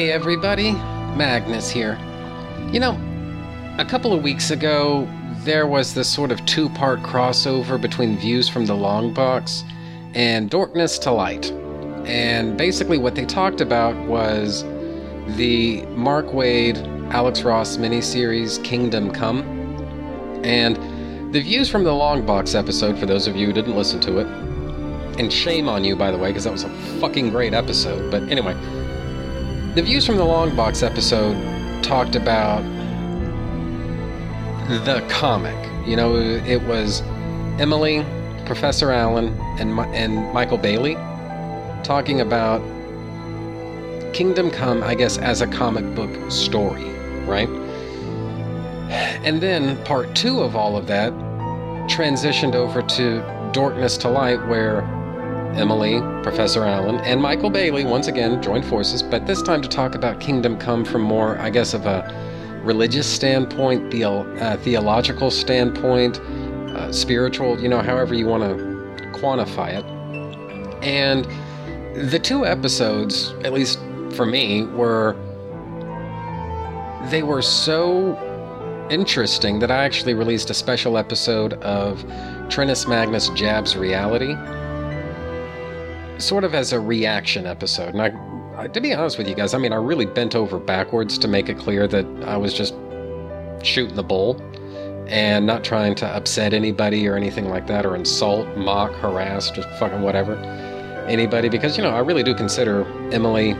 Hey everybody, Magnus here. You know, a couple of weeks ago, there was this sort of two-part crossover between Views from the Longbox and Darkness to Light. And basically what they talked about was the Mark Waid, Alex Ross miniseries Kingdom Come. And the Views from the Longbox episode, for those of you who didn't listen to it, and shame on you, by the way, because that was a fucking great episode. But anyway, the Views from the Longbox episode talked about the comic. You know, it was Emily, Professor Allen, and Michael Bailey talking about Kingdom Come, I guess, as a comic book story, right? And then part two of all of that transitioned over to Darkness to Light, where Emily, Professor Allen, and Michael Bailey once again joined forces, but this time to talk about Kingdom Come from more, I guess, of a religious standpoint, theological standpoint, spiritual, you know, however you want to quantify it. And the two episodes, at least for me, were so interesting that I actually released a special episode of Trentus Magnus Jabs Reality, sort of as a reaction episode. And I, to be honest with you guys, I mean, I really bent over backwards to make it clear that I was just shooting the bull and not trying to upset anybody or anything like that, or insult, mock, harass, just fucking whatever, anybody, because, you know, I really do consider Emily,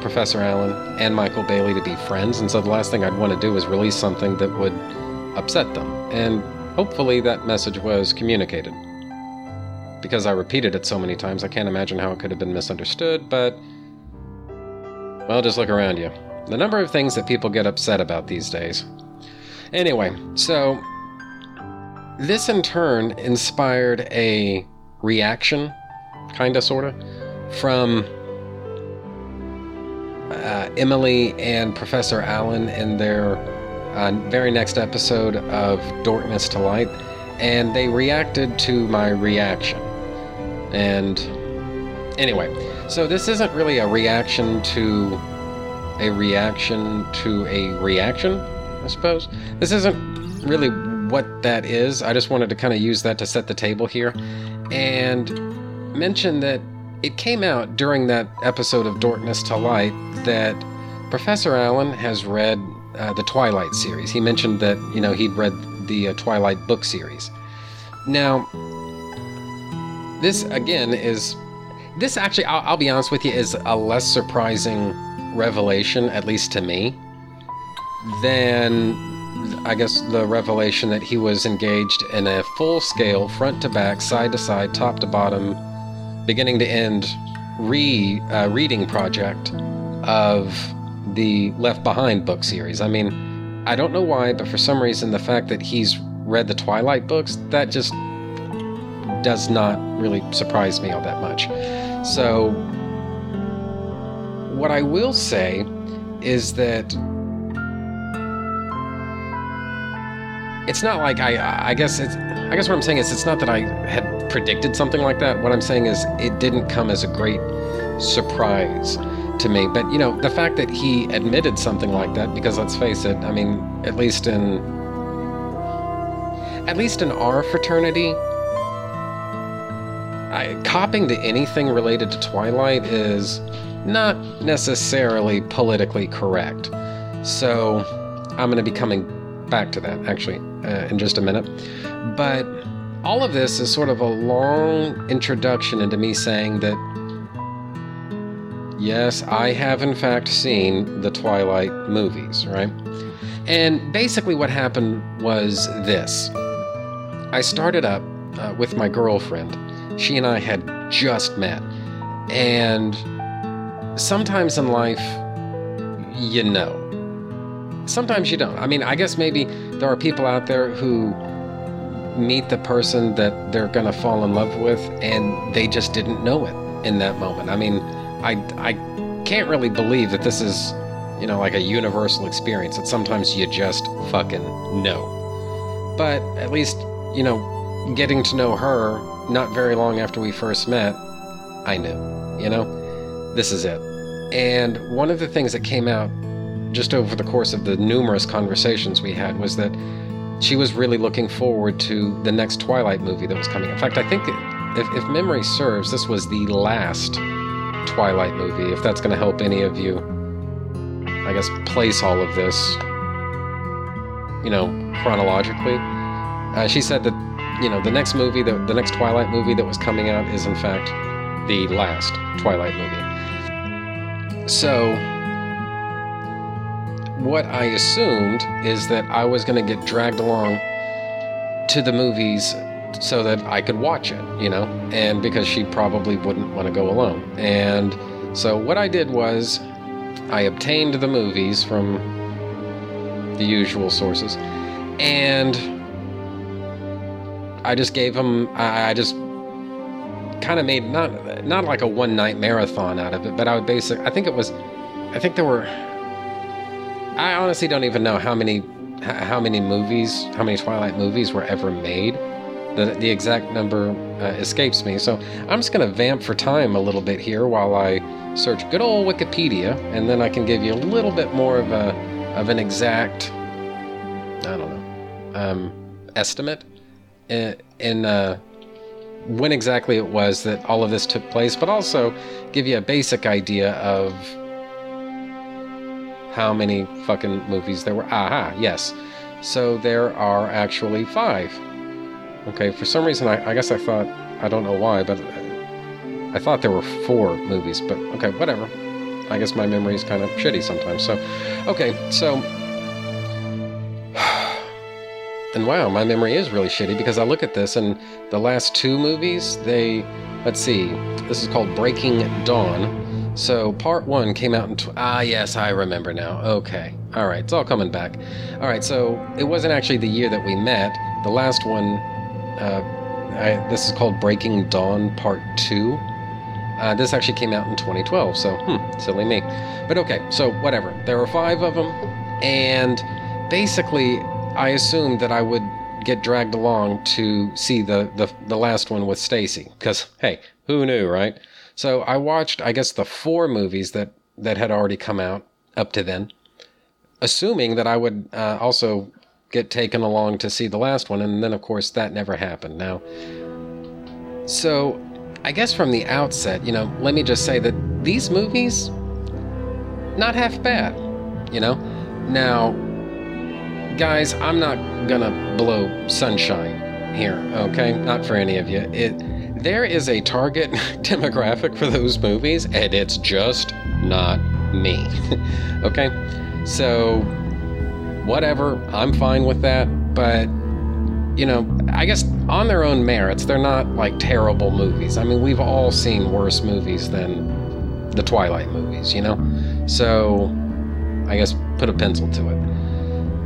Professor Allen, and Michael Bailey to be friends, and so the last thing I'd want to do is release something that would upset them. And hopefully that message was communicated, because I repeated it so many times, I can't imagine how it could have been misunderstood, but, well, just look around you. The number of things that people get upset about these days. Anyway, so this in turn inspired a reaction, kinda, sorta, from Emily and Professor Allen in their very next episode of Darkness to Light, and they reacted to my reaction. And anyway, so this isn't really a reaction to a reaction to a reaction, I suppose. This isn't really what that is. I just wanted to kind of use that to set the table here and mention that it came out during that episode of Darkness to Light that Professor Allen has read the Twilight series. He mentioned that, you know, he'd read the Twilight book series. Now, this again is... this actually, I'll be honest with you, is a less surprising revelation, at least to me, than, I guess, the revelation that he was engaged in a full-scale, front-to-back, side-to-side, top-to-bottom, beginning-to-end reading project of the Left Behind book series. I mean, I don't know why, but for some reason, the fact that he's read the Twilight books, that just does not really surprise me all that much. So, what I will say is that it's not like I guess what I'm saying is it's not that I had predicted something like that. What I'm saying is it didn't come as a great surprise to me. But, you know, the fact that he admitted something like that, because let's face it, I mean, at least in our fraternity, copping to anything related to Twilight is not necessarily politically correct. So I'm going to be coming back to that, actually, in just a minute. But all of this is sort of a long introduction into me saying that, yes, I have in fact seen the Twilight movies, right? And basically what happened was this. I started up with my girlfriend. She and I had just met. And sometimes in life, you know. Sometimes you don't. I mean, I guess maybe there are people out there who meet the person that they're going to fall in love with, and they just didn't know it in that moment. I mean, I can't really believe that this is, you know, like a universal experience, that sometimes you just fucking know. But at least, you know, getting to know her not very long after we first met, I knew, you know, this is it. And one of the things that came out just over the course of the numerous conversations we had was that she was really looking forward to the next Twilight movie that was coming. In fact, I think if memory serves, this was the last Twilight movie, if that's going to help any of you, I guess, place all of this, you know, chronologically. She said that, you know, the next Twilight movie that was coming out is, in fact, the last Twilight movie. So, what I assumed is that I was going to get dragged along to the movies so that I could watch it, you know, and because she probably wouldn't want to go alone. And so what I did was I obtained the movies from the usual sources, and I just gave them, I just kind of made not like a one-night marathon out of it, but I would basically, I honestly don't even know how many Twilight movies were ever made. The exact number escapes me, so I'm just going to vamp for time a little bit here while I search good old Wikipedia, and then I can give you a little bit more of an exact, I don't know, estimate in when exactly it was that all of this took place, but also give you a basic idea of how many fucking movies there were. Aha, yes. So there are actually 5. Okay, for some reason, I guess I thought, I don't know why, but I thought there were 4 movies, but okay, whatever. I guess my memory is kind of shitty sometimes, so. Okay, so. And wow, my memory is really shitty, because I look at this, and the last 2 movies, let's see, this is called Breaking Dawn. So, part 1 came out in, yes, I remember now. Okay, all right, it's all coming back. All right, so it wasn't actually the year that we met. The last one, this is called Breaking Dawn Part 2. This actually came out in 2012, so silly me. But okay, so whatever. There were 5 of them, and basically I assumed that I would get dragged along to see the last one with Stacy, because, hey, who knew, right? So I watched, I guess, the 4 movies that had already come out up to then, assuming that I would also get taken along to see the last one, and then, of course, that never happened. Now, so I guess from the outset, you know, let me just say that these movies, not half bad, you know? Now, guys, I'm not gonna blow sunshine here, okay? Not for any of you. There is a target demographic for those movies, and it's just not me, okay? So, whatever, I'm fine with that, but, you know, I guess on their own merits, they're not, like, terrible movies. I mean, we've all seen worse movies than the Twilight movies, you know? So, I guess put a pencil to it.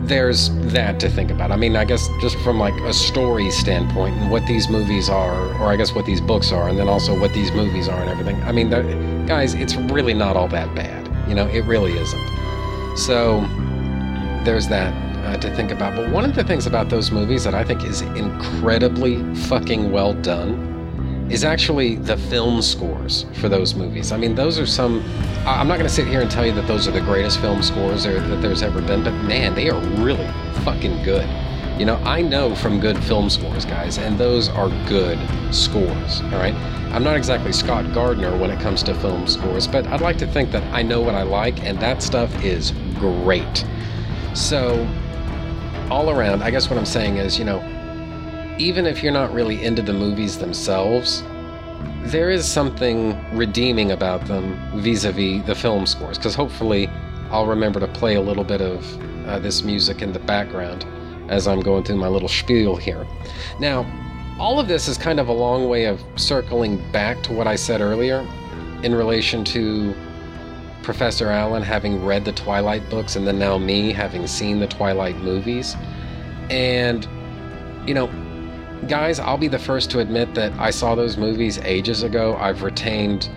There's that to think about. I mean, I guess just from, like, a story standpoint and what these movies are, or I guess what these books are, and then also what these movies are and everything. I mean, guys, it's really not all that bad. You know, it really isn't. So, there's that to think about. But one of the things about those movies that I think is incredibly fucking well done is actually the film scores for those movies. I mean, those are some... I'm not going to sit here and tell you that those are the greatest film scores that there's ever been, but man, they are really fucking good. You know, I know from good film scores, guys, and those are good scores, all right? I'm not exactly Scott Gardner when it comes to film scores, but I'd like to think that I know what I like, and that stuff is great. So, all around, I guess what I'm saying is, you know, even if you're not really into the movies themselves, there is something redeeming about them vis-a-vis the film scores, because hopefully I'll remember to play a little bit of this music in the background as I'm going through my little spiel here. Now, all of this is kind of a long way of circling back to what I said earlier in relation to Professor Allen having read the Twilight books, and then now me having seen the Twilight movies. And, you know, guys, I'll be the first to admit that I saw those movies ages ago. I've retained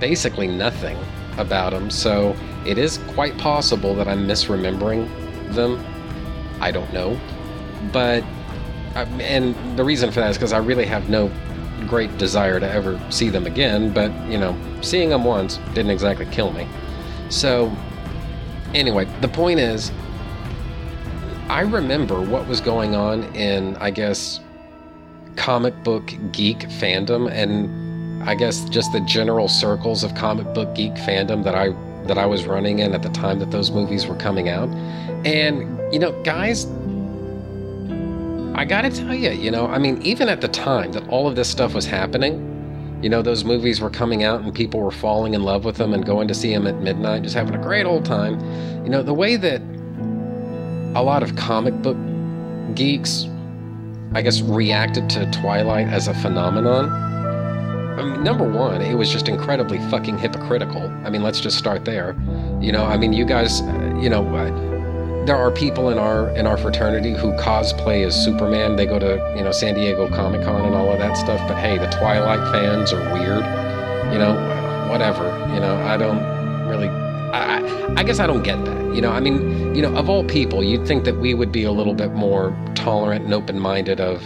basically nothing about them, so it is quite possible that I'm misremembering them. I don't know. But, and the reason for that is because I really have no great desire to ever see them again, but, you know, seeing them once didn't exactly kill me. So, anyway, the point is, I remember what was going on in, I guess, comic book geek fandom, and I guess just the general circles of comic book geek fandom that I was running in at the time that those movies were coming out. And, you know, guys, I gotta tell you, you know, I mean, even at the time that all of this stuff was happening, you know, those movies were coming out and people were falling in love with them and going to see them at midnight, just having a great old time. You know, the way that a lot of comic book geeks, I guess, reacted to Twilight as a phenomenon, I mean, number one, it was just incredibly fucking hypocritical. I mean, let's just start there. You know, I mean, you guys, you know, there are people in our fraternity who cosplay as Superman. They go to, you know, San Diego Comic-Con and all of that stuff. But hey, the Twilight fans are weird. You know, whatever. You know, I don't really... I guess I don't get that. You know, I mean, you know, of all people, you'd think that we would be a little bit more tolerant and open-minded of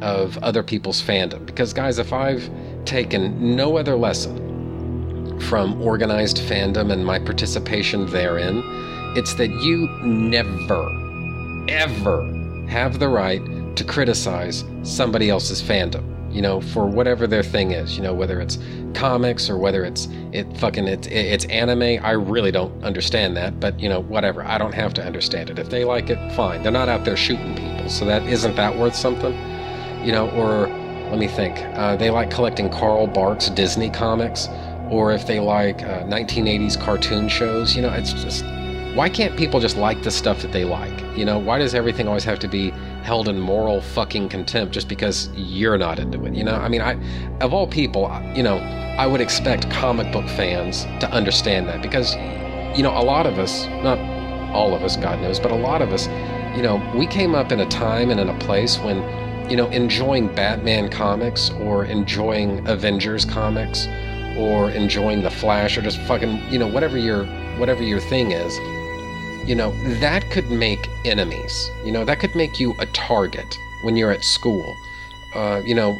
other people's fandom. Because, guys, if I've taken no other lesson from organized fandom and my participation therein, it's that you never, ever have the right to criticize somebody else's fandom, you know, for whatever their thing is, you know, whether it's comics or whether it's anime. I really don't understand that, but, you know, whatever. I don't have to understand it. If they like it, fine. They're not out there shooting people, so that isn't that worth something, you know? Or let me think. They like collecting Carl Barks Disney comics, or if they like 1980s cartoon shows, you know, it's just... Why can't people just like the stuff that they like? You know, why does everything always have to be held in moral fucking contempt just because you're not into it? You know, I mean, of all people, you know, I would expect comic book fans to understand that, because, you know, a lot of us, not all of us, God knows, but a lot of us, you know, we came up in a time and in a place when, you know, enjoying Batman comics or enjoying Avengers comics or enjoying The Flash or just fucking, you know, whatever your thing is, you know, that could make enemies. You know, that could make you a target when you're at school. You know,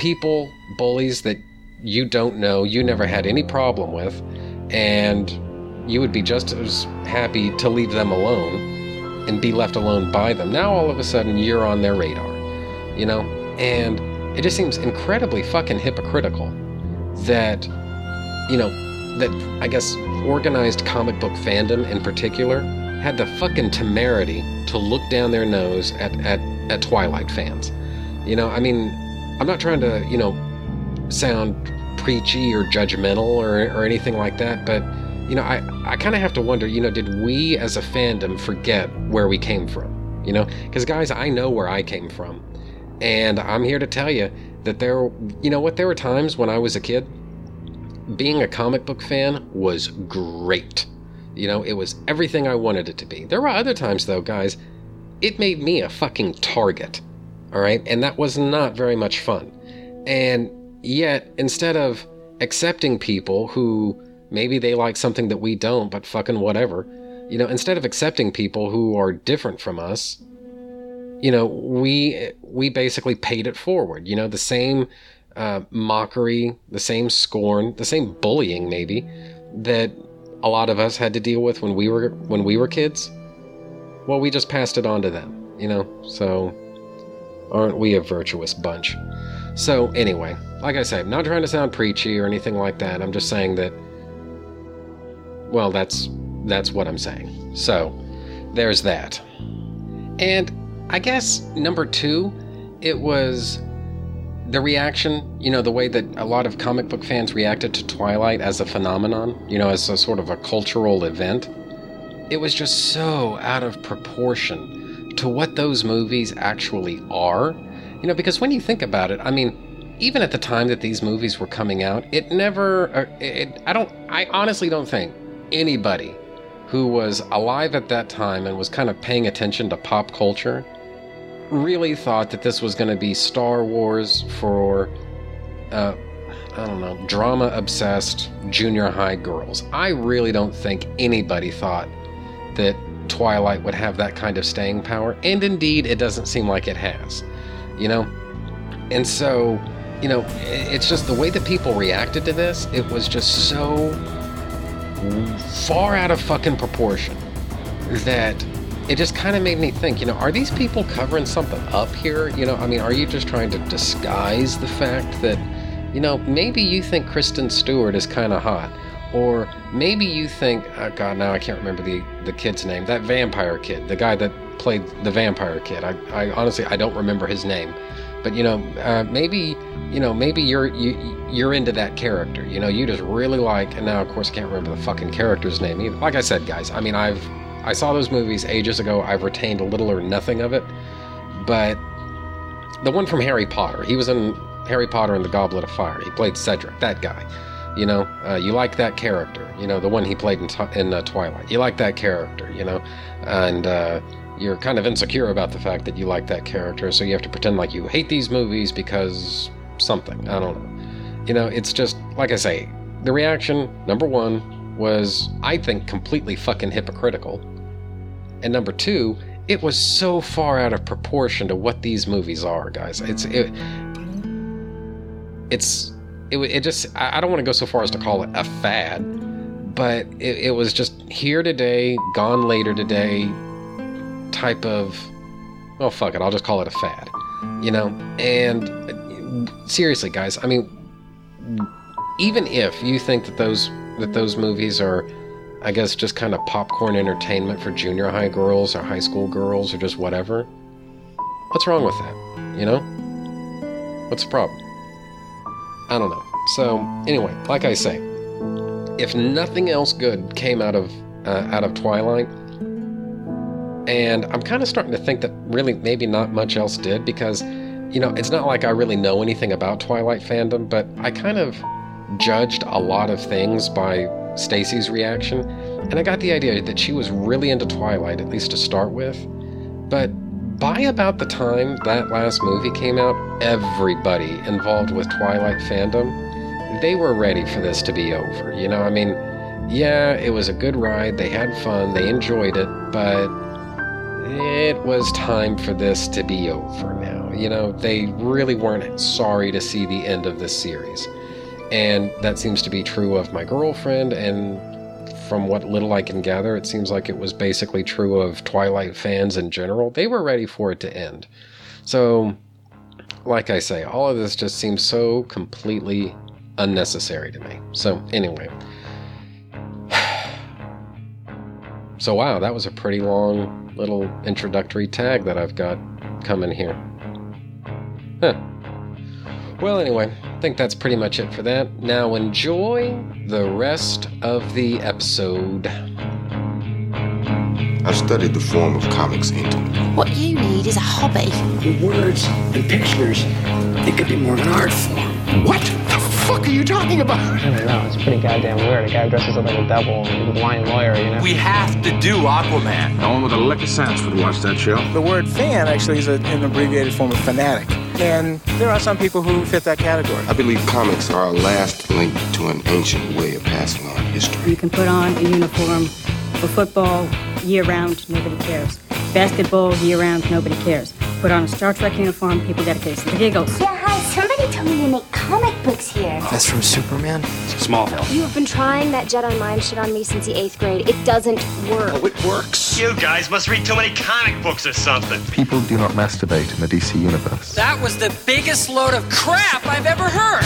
people, bullies that you don't know, you never had any problem with, and you would be just as happy to leave them alone and be left alone by them. Now, all of a sudden, you're on their radar, you know? And it just seems incredibly fucking hypocritical that, you know, that, I guess, organized comic book fandom in particular had the fucking temerity to look down their nose at Twilight fans. You know, I mean, I'm not trying to, you know, sound preachy or judgmental or anything like that, but, you know, I kind of have to wonder, you know, did we as a fandom forget where we came from? You know, because, guys, I know where I came from, and I'm here to tell you that there were times when I was a kid, being a comic book fan was great. You know, it was everything I wanted it to be. There were other times, though, guys, it made me a fucking target, all right? And that was not very much fun. And yet, instead of accepting people who maybe they like something that we don't, but fucking whatever, you know, instead of accepting people who are different from us, you know, we basically paid it forward. You know, the same... mockery, the same scorn, the same bullying maybe that a lot of us had to deal with when we were kids. Well, we just passed it on to them, you know. So aren't we a virtuous bunch? So anyway, like I say, I'm not trying to sound preachy or anything like that. I'm just saying that, well, that's what I'm saying. So there's that. And I guess number two, it was the reaction, you know, the way that a lot of comic book fans reacted to Twilight as a phenomenon, you know, as a sort of a cultural event. It was just so out of proportion to what those movies actually are. You know, because when you think about it, I mean, even at the time that these movies were coming out, I honestly don't think anybody who was alive at that time and was kind of paying attention to pop culture really thought that this was going to be Star Wars for, I don't know, drama-obsessed junior high girls. I really don't think anybody thought that Twilight would have that kind of staying power, and indeed, it doesn't seem like it has, you know? And so, you know, it's just the way that people reacted to this, it was just so far out of fucking proportion that it just kind of made me think, you know, are these people covering something up here? You know, I mean, are you just trying to disguise the fact that, you know, maybe you think Kristen Stewart is kind of hot, or maybe you think, oh God, now I can't remember the kid's name, that vampire kid, the guy that played the vampire kid. I honestly, I don't remember his name. But, you know, maybe you're into that character. You know, you just really like, and now, of course, I can't remember the fucking character's name either. Like I said, guys, I mean, I saw those movies ages ago. I've retained little or nothing of it. But the one from Harry Potter, he was in Harry Potter and the Goblet of Fire. He played Cedric, that guy. You know, you like that character. You know, the one he played in Twilight. You like that character, you know, and... You're kind of insecure about the fact that you like that character, so you have to pretend like you hate these movies because something. I don't know. You know, it's just, like I say, the reaction, number one, was, I think, completely fucking hypocritical. And number two, it was so far out of proportion to what these movies are, guys. It just, I don't want to go so far as to call it a fad, but it was just here today, gone later today, type of, well, fuck it, I'll just call it a fad, you know. And seriously, guys, I mean, even if you think that those movies are, I guess, just kind of popcorn entertainment for junior high girls or high school girls or just whatever, what's wrong with that? You know, what's the problem? I don't know. So anyway, like I say, if nothing else good came out of Twilight. And I'm kind of starting to think that really maybe not much else did, because, you know, it's not like I really know anything about Twilight fandom, but I kind of judged a lot of things by Stacy's reaction. And I got the idea that she was really into Twilight, at least to start with. But by about the time that last movie came out, everybody involved with Twilight fandom, they were ready for this to be over. You know, I mean, yeah, it was a good ride. They had fun. They enjoyed it. But... it was time for this to be over now. You know, they really weren't sorry to see the end of this series. And that seems to be true of My Girlfriend, and from what little I can gather, it seems like it was basically true of Twilight fans in general. They were ready for it to end. So, like I say, all of this just seems so completely unnecessary to me. So, anyway. So, wow, that was a pretty long... little introductory tag that I've got coming here. Huh. Well, anyway, I think that's pretty much it for that. Now enjoy the rest of the episode. I've studied the form of comics intimately. What you need is a hobby. Words and pictures, they could be more of an art form. What the fuck are you talking about? I don't know, it's pretty goddamn weird. A guy dresses up like a devil and a blind lawyer, you know? We have to do Aquaman. No one with a lick of sense would watch that show. The word fan actually is an abbreviated form of fanatic. And there are some people who fit that category. I believe comics are a last link to an ancient way of passing on history. You can put on a uniform for football year-round, nobody cares. Basketball year-round, nobody cares. Put on a Star Trek uniform, people get a case of the giggles. Yeah, hi, somebody told me you make comic books here. That's from Superman? Smallville. You have been trying that Jedi mind shit on me since the 8th grade. It doesn't work. Oh, it works. You guys must read too many comic books or something. People do not masturbate in the DC universe. That was the biggest load of crap I've ever heard.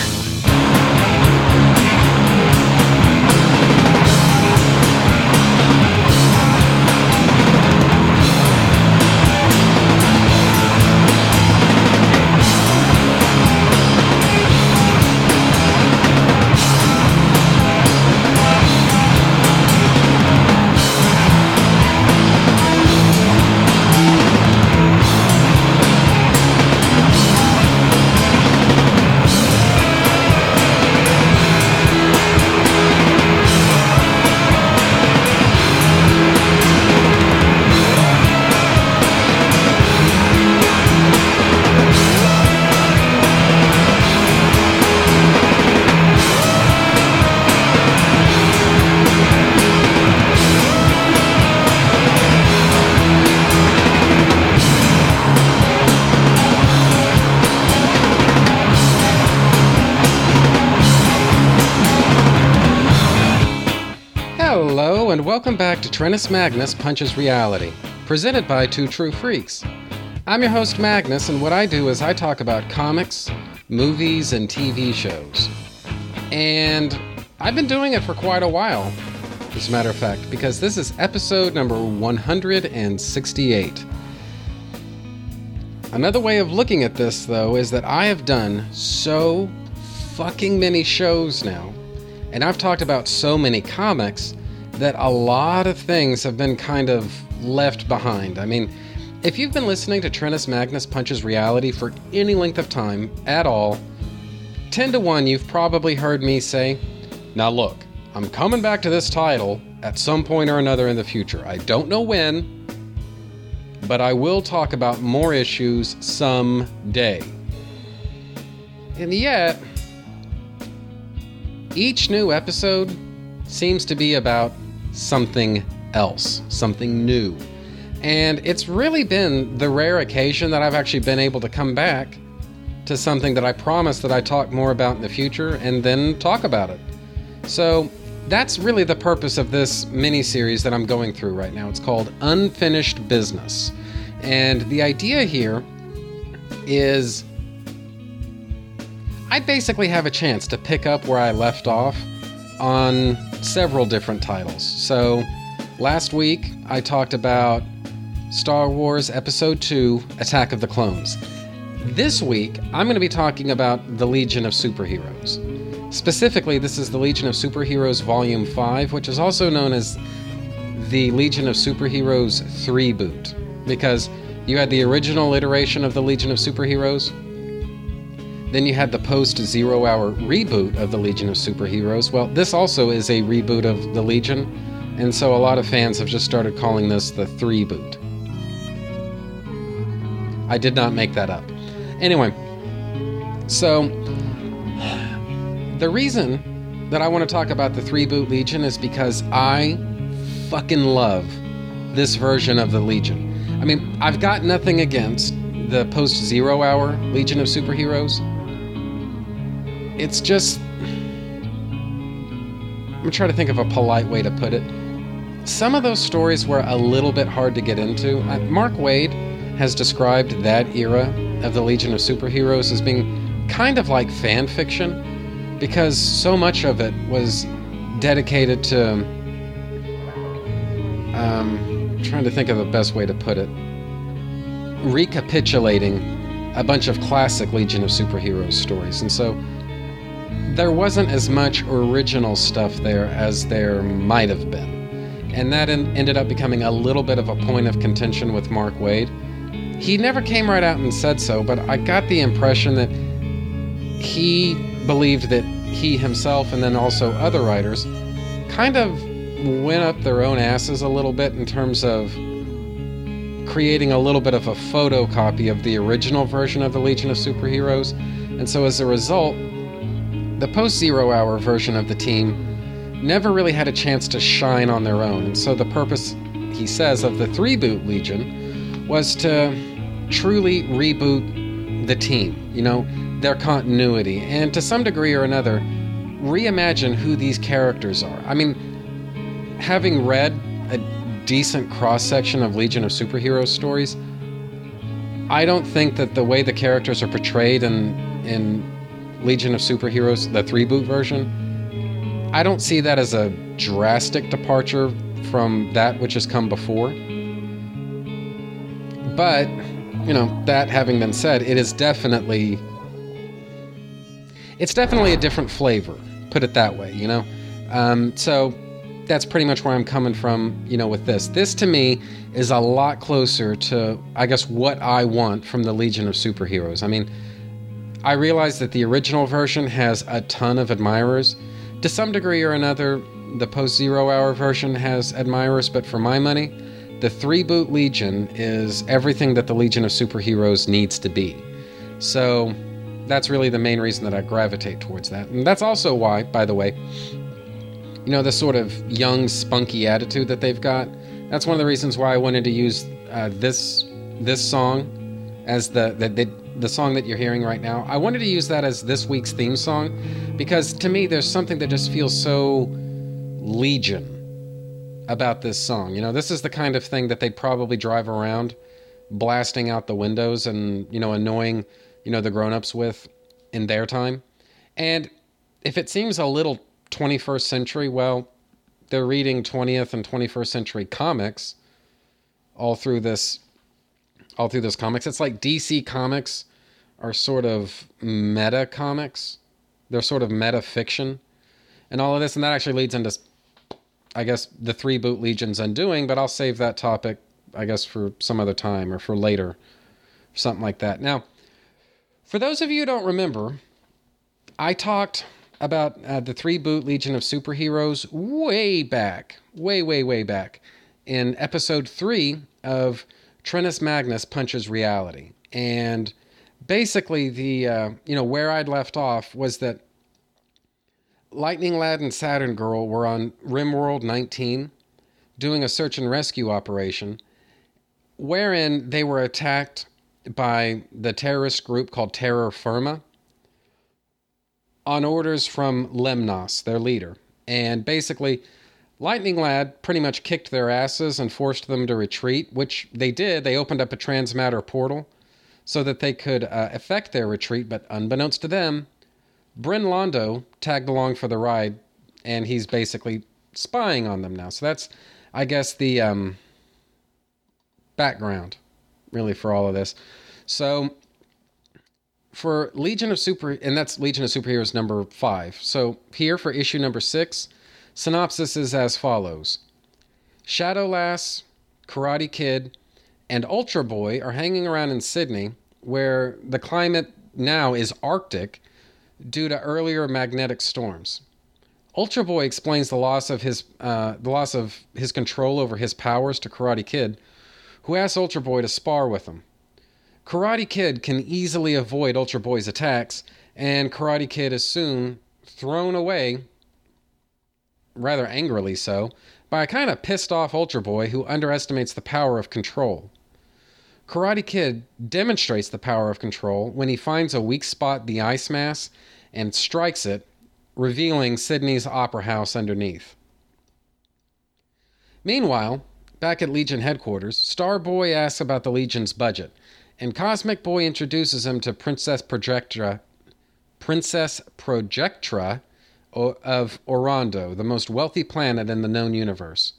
Welcome back to Trentus Magnus Punches Reality, presented by Two True Freaks. I'm your host Magnus, and what I do is I talk about comics, movies, and TV shows. And I've been doing it for quite a while, as a matter of fact, because this is episode number 168. Another way of looking at this, though, is that I have done so fucking many shows now, and I've talked about so many comics, that a lot of things have been kind of left behind. I mean, if you've been listening to Trentus Magnus Punches Reality for any length of time at all, 10 to 1 you've probably heard me say, now look, I'm coming back to this title at some point or another in the future. I don't know when, but I will talk about more issues someday. And yet, each new episode seems to be about something else, something new. And it's really been the rare occasion that I've actually been able to come back to something that I promised that I talk more about in the future and then talk about it. So that's really the purpose of this mini-series that I'm going through right now. It's called Unfinished Business. And the idea here is I basically have a chance to pick up where I left off on several different titles. So last week I talked about Star Wars Episode 2, Attack of the Clones. This week I'm going to be talking about the Legion of Superheroes. Specifically, this is the Legion of Superheroes Volume 5, which is also known as the Legion of Superheroes 3-boot, because you had the original iteration of the Legion of Superheroes, then you had the post-Zero Hour reboot of the Legion of Superheroes. Well, this also is a reboot of the Legion, and so a lot of fans have just started calling this the 3-boot. I did not make that up. Anyway, so the reason that I want to talk about the 3-boot Legion is because I fucking love this version of the Legion. I mean, I've got nothing against the post-Zero Hour Legion of Superheroes. It's just, I'm trying to think of a polite way to put it. Some of those stories were a little bit hard to get into. Mark Waid has described that era of the Legion of Superheroes as being kind of like fan fiction, because so much of it was dedicated to, trying to think of the best way to put it, recapitulating a bunch of classic Legion of Superheroes stories. And so there wasn't as much original stuff there as there might have been. And that ended up becoming a little bit of a point of contention with Mark Waid. He never came right out and said so, but I got the impression that he believed that he himself and then also other writers kind of went up their own asses a little bit in terms of creating a little bit of a photocopy of the original version of the Legion of Superheroes. And so as a result, the post-Zero Hour version of the team never really had a chance to shine on their own. And so the purpose, he says, of the 3-boot Legion was to truly reboot the team, you know, their continuity, and to some degree or another, reimagine who these characters are. I mean, having read a decent cross-section of Legion of Superheroes stories, I don't think that the way the characters are portrayed in Legion of Superheroes, the 3-boot version, I don't see that as a drastic departure from that which has come before. But, you know, that having been said, it is definitely, it's definitely a different flavor, put it that way, you know? So that's pretty much where I'm coming from, you know, with this. This, to me, is a lot closer to, I guess, what I want from the Legion of Superheroes. I mean, I realize that the original version has a ton of admirers. To some degree or another, the post-Zero Hour version has admirers, but for my money, the 3-boot Legion is everything that the Legion of Superheroes needs to be. So that's really the main reason that I gravitate towards that. And that's also why, by the way, you know, the sort of young, spunky attitude that they've got. That's one of the reasons why I wanted to use this song as the song that you're hearing right now. I wanted to use that as this week's theme song, because to me, there's something that just feels so Legion about this song. You know, this is the kind of thing that they probably drive around blasting out the windows and, you know, annoying, you know, the grown-ups with in their time. And if it seems a little 21st century, well, they're reading 20th and 21st century comics all through this comics. It's like DC comics are sort of meta comics. They're sort of meta fiction and all of this. And that actually leads into, I guess, the Three Boot Legion's undoing, but I'll save that topic, I guess, for some other time or for later, something like that. Now, for those of you who don't remember, I talked about the Three Boot Legion of Superheroes way back, way back in episode 3 of Trentus Magnus Punches Reality. And basically the, you know, where I'd left off was that Lightning Lad and Saturn Girl were on Rimworld 19 doing a search and rescue operation wherein they were attacked by the terrorist group called Terra Firma on orders from Lemnos, their leader. And basically, Lightning Lad pretty much kicked their asses and forced them to retreat, which they did. They opened up a transmatter portal so that they could effect their retreat, but unbeknownst to them, Bryn Londo tagged along for the ride, and he's basically spying on them now. So that's, I guess, the background, really, for all of this. So for Legion of Super... And that's Legion of Superheroes number 5. So here for issue number 6, synopsis is as follows. Shadow Lass, Karate Kid, and Ultra Boy are hanging around in Sydney, where the climate now is Arctic, due to earlier magnetic storms. Ultra Boy explains the loss of his control over his powers to Karate Kid, who asks Ultra Boy to spar with him. Karate Kid can easily avoid Ultra Boy's attacks, and Karate Kid is soon thrown away, rather angrily so, by a kind of pissed off Ultra Boy who underestimates the power of control. Karate Kid demonstrates the power of control when he finds a weak spot, the ice mass, and strikes it, revealing Sydney's opera house underneath. Meanwhile, back at Legion headquarters, Star Boy asks about the Legion's budget, and Cosmic Boy introduces him to Princess Projectra of Orondo, the most wealthy planet in the known universe.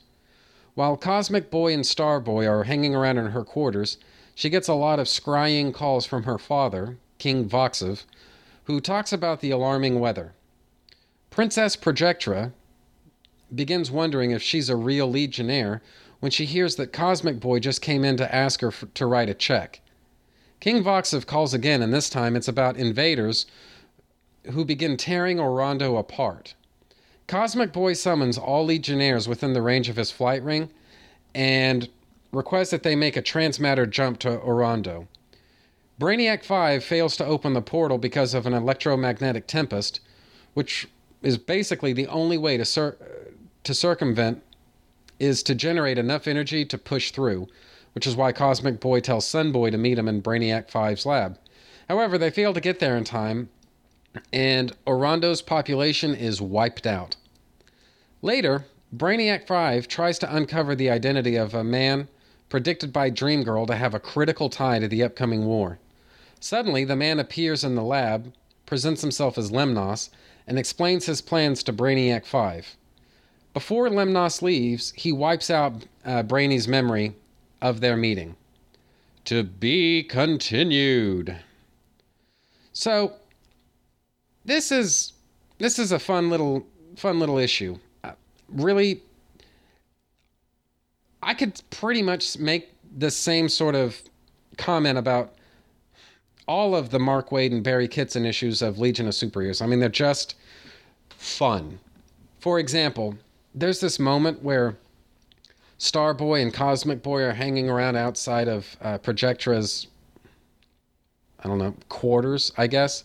While Cosmic Boy and Star Boy are hanging around in her quarters, she gets a lot of scrying calls from her father, King Voxiv, who talks about the alarming weather. Princess Projectra begins wondering if she's a real Legionnaire when she hears that Cosmic Boy just came in to ask her to write a check. King Voxiv calls again, and this time it's about invaders who begin tearing Orondo apart. Cosmic Boy summons all Legionnaires within the range of his flight ring and requests that they make a transmatter jump to Orondo. Brainiac 5 fails to open the portal because of an electromagnetic tempest, which is basically the only way to circumvent is to generate enough energy to push through, which is why Cosmic Boy tells Sunboy to meet him in Brainiac 5's lab. However, they fail to get there in time, and Orondo's population is wiped out. Later, Brainiac 5 tries to uncover the identity of a man predicted by Dreamgirl to have a critical tie to the upcoming war. Suddenly, the man appears in the lab, presents himself as Lemnos, and explains his plans to Brainiac 5. Before Lemnos leaves, he wipes out Brainy's memory of their meeting. To be continued. So... This is a fun little issue. Really, I could pretty much make the same sort of comment about all of the Mark Waid and Barry Kitson issues of Legion of Superheroes. I mean, they're just fun. For example, there's this moment where Starboy and Cosmic Boy are hanging around outside of Projectra's, I don't know, quarters, I guess.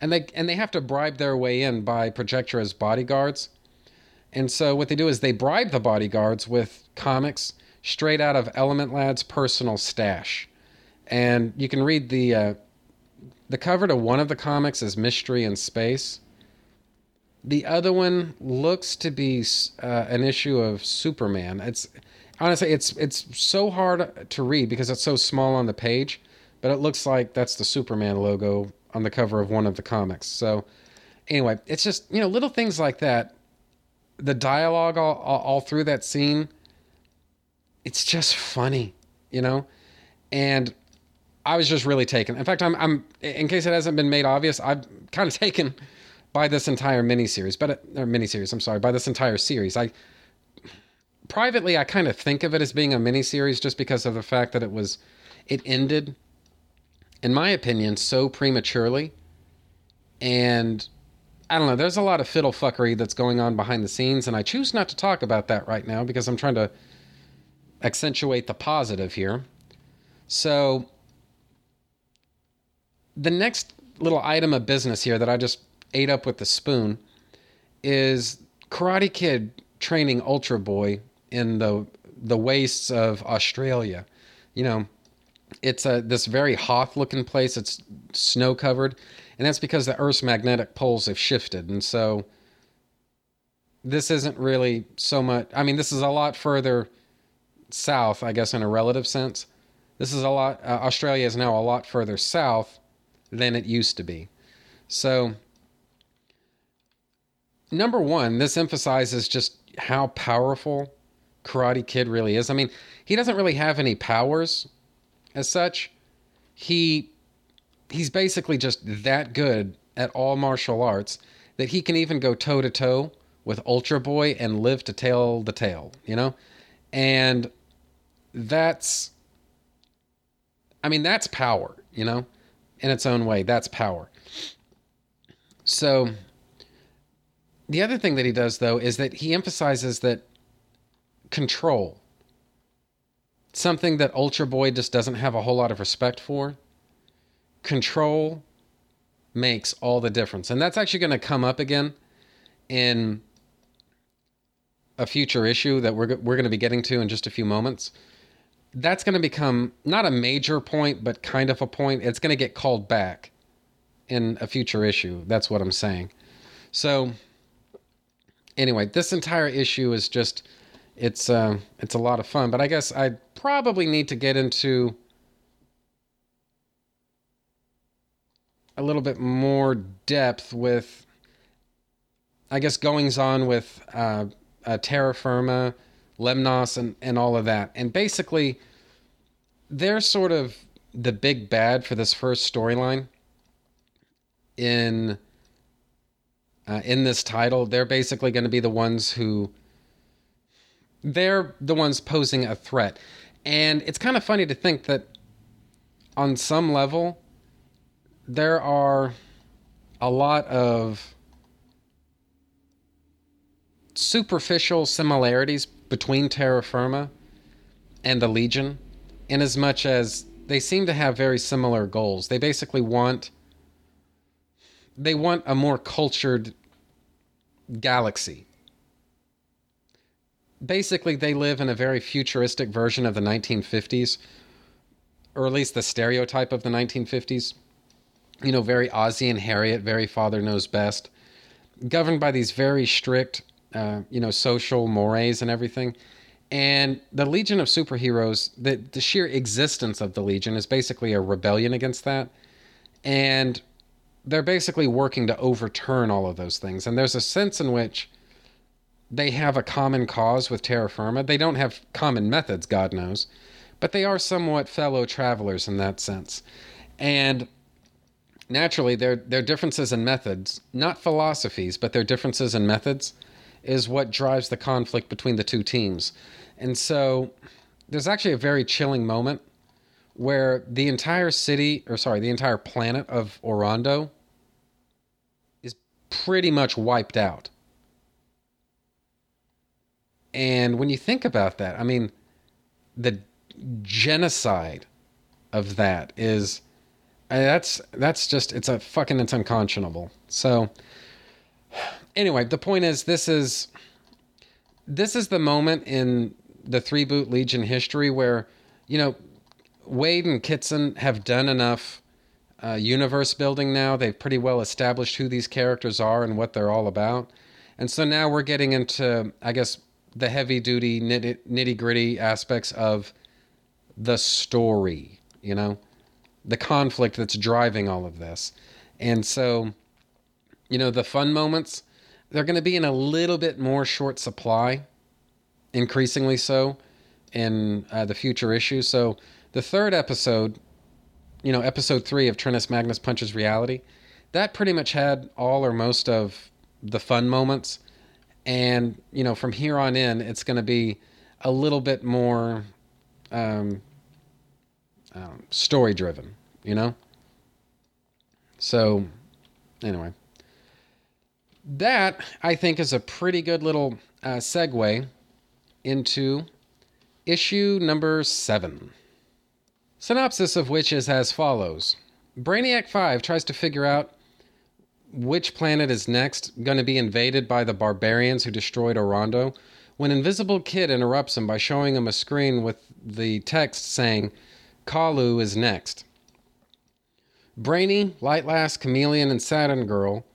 And they have to bribe their way in by Projectra's bodyguards. And so what they do is they bribe the bodyguards with comics straight out of Element Lad's personal stash. And you can read the cover to one of the comics is Mystery in Space. The other one looks to be an issue of Superman. It's honestly, it's so hard to read because it's so small on the page, but it looks like that's the Superman logo on the cover of one of the comics. So anyway, it's just, you know, little things like that. The dialogue all through that scene, it's just funny, you know? And I was just really taken. In fact, I'm in case it hasn't been made obvious, I'm kind of taken by this entire miniseries, by this entire series. I kind of think of it as being a miniseries just because of the fact that it ended, in my opinion, so prematurely. And I don't know, there's a lot of fiddle fuckery that's going on behind the scenes, and I choose not to talk about that right now because I'm trying to accentuate the positive here. So the next little item of business here that I just ate up with the spoon is Karate Kid training Ultra Boy in the wastes of Australia. You know, it's this very Hoth-looking place. It's snow-covered, and that's because the Earth's magnetic poles have shifted, and so this isn't really so much... I mean, this is a lot further south, I guess, in a relative sense. This is a lot... Australia is now a lot further south than it used to be. So... number one, this emphasizes just how powerful Karate Kid really is. I mean, he doesn't really have any powers as such. He's basically just that good at all martial arts that he can even go toe-to-toe with Ultra Boy and live to tell the tale, you know? And that's power, you know? In its own way, that's power. So... the other thing that he does, though, is that he emphasizes that control, something that Ultra Boy just doesn't have a whole lot of respect for, control makes all the difference. And that's actually going to come up again in a future issue that we're going to be getting to in just a few moments. That's going to become not a major point, but kind of a point. It's going to get called back in a future issue. That's what I'm saying. So... anyway, this entire issue is just, it's a lot of fun. But I guess I probably need to get into a little bit more depth with, I guess, goings-on with Terra Firma, Lemnos, and all of that. And basically, they're sort of the big bad for this first storyline in this title. They're basically going to be the ones posing a threat. And it's kind of funny to think that on some level, there are a lot of superficial similarities between Terra Firma and the Legion, in as much as they seem to have very similar goals. They basically want a more cultured galaxy. Basically, they live in a very futuristic version of the 1950s, or at least the stereotype of the 1950s. You know, very Ozzie and Harriet, very Father Knows Best, governed by these very strict, social mores and everything. And the Legion of Superheroes, the sheer existence of the Legion is basically a rebellion against that. And they're basically working to overturn all of those things. And there's a sense in which they have a common cause with Terra Firma. They don't have common methods, God knows, but they are somewhat fellow travelers in that sense. And naturally, their differences in methods, not philosophies, but their differences in methods is what drives the conflict between the two teams. And so there's actually a very chilling moment where the entire planet of Orondo is pretty much wiped out. And when you think about that, I mean, the genocide of that is... that's just... It's unconscionable. So, anyway, the point is, this is the moment in the Three Boot Legion history where, you know, Waid and Kitson have done enough universe building now. They've pretty well established who these characters are and what they're all about. And so now we're getting into, I guess, the heavy-duty, nitty-gritty aspects of the story, you know? The conflict that's driving all of this. And so, you know, the fun moments, they're going to be in a little bit more short supply, increasingly so, in the future issues. So the third episode, you know, episode 3 of Trentus Magnus Punches Reality, that pretty much had all or most of the fun moments. And, you know, from here on in, it's going to be a little bit more story-driven, you know? So, anyway. That, I think, is a pretty good little segue into issue number 7. Synopsis of which is as follows. Brainiac 5 tries to figure out which planet is next going to be invaded by the barbarians who destroyed Orondo when Invisible Kid interrupts him by showing him a screen with the text saying, Kalu is next. Brainy, Light Lass, Chameleon, and Saturn Girl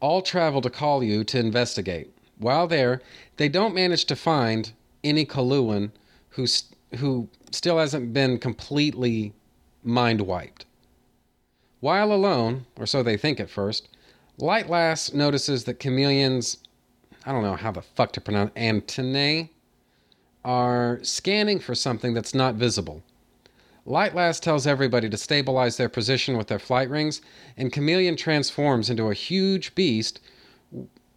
all travel to Kalu to investigate. While there, they don't manage to find any Kaluan who still hasn't been completely mind-wiped. While alone, or so they think at first, Light Lass notices that Chameleon's, I don't know how the fuck to pronounce, antennae are scanning for something that's not visible. Light Lass tells everybody to stabilize their position with their flight rings, and Chameleon transforms into a huge beast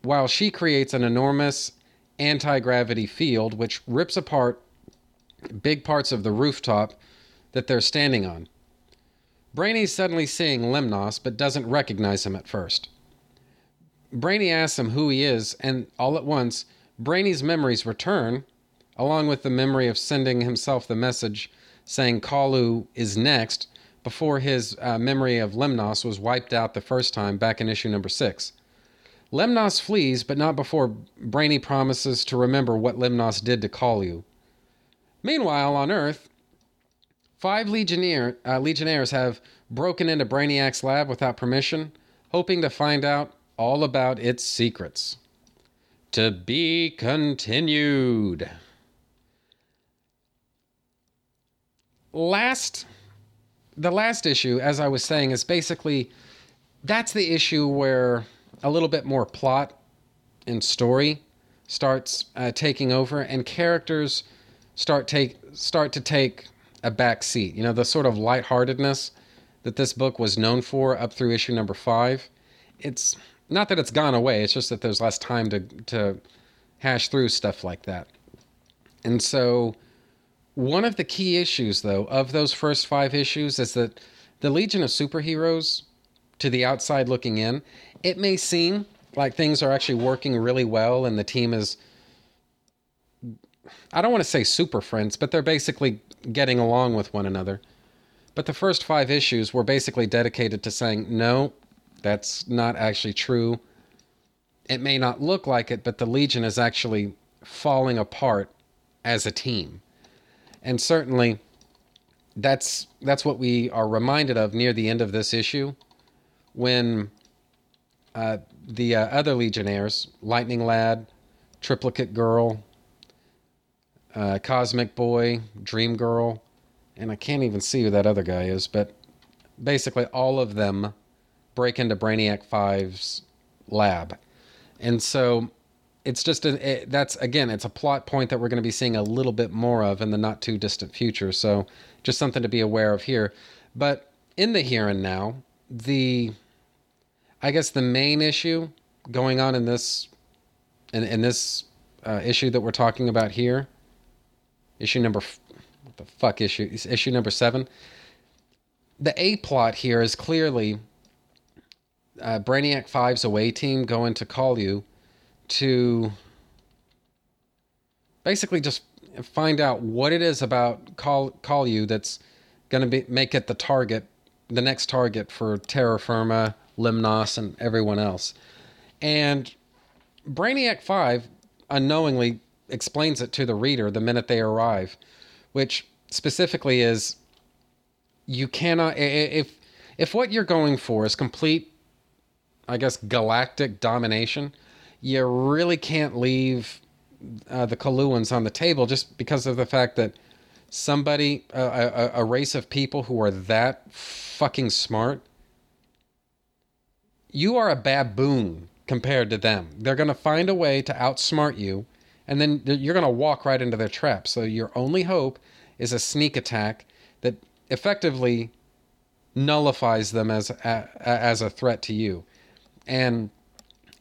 while she creates an enormous anti-gravity field which rips apart big parts of the rooftop that they're standing on. Brainy's suddenly seeing Lemnos, but doesn't recognize him at first. Brainy asks him who he is, and all at once, Brainy's memories return, along with the memory of sending himself the message saying Kalu is next, before his memory of Lemnos was wiped out the first time back in issue number 6. Lemnos flees, but not before Brainy promises to remember what Lemnos did to Kalu. Meanwhile, on Earth, 5 Legionnaires have broken into Brainiac's lab without permission, hoping to find out all about its secrets. To be continued. The last issue, as I was saying, is basically, that's the issue where a little bit more plot and story starts taking over, and characters start to take a back seat. You know, the sort of lightheartedness that this book was known for up through issue number 5. It's not that it's gone away. It's just that there's less time to hash through stuff like that. And so one of the key issues, though, of those first 5 issues is that the Legion of Superheroes, to the outside looking in, it may seem like things are actually working really well and the team is, I don't want to say super friends, but they're basically getting along with one another. But the first 5 issues were basically dedicated to saying, no, that's not actually true. It may not look like it, but the Legion is actually falling apart as a team. And certainly, that's what we are reminded of near the end of this issue, when the other Legionnaires, Lightning Lad, Triplicate Girl, Cosmic Boy, Dream Girl, and I can't even see who that other guy is, but basically all of them break into Brainiac 5's lab. And so it's just, it's a plot point that we're going to be seeing a little bit more of in the not too distant future. So just something to be aware of here. But in the here and now, I guess the main issue going on in this, issue that we're talking about here, issue number 7. The A plot here is clearly Brainiac 5's away team going to Kalu to basically just find out what it is about Kalu that's going to make it the next target for Terra Firma, Lemnos, and everyone else. And Brainiac 5 unknowingly explains it to the reader the minute they arrive, which specifically is, you cannot, if If what you're going for is complete, I guess, galactic domination, you really can't leave the Kaluans on the table just because of the fact that somebody, a race of people who are that fucking smart, you are a baboon compared to them. They're going to find a way to outsmart you, and then you're going to walk right into their trap. So your only hope is a sneak attack that effectively nullifies them as a threat to you. And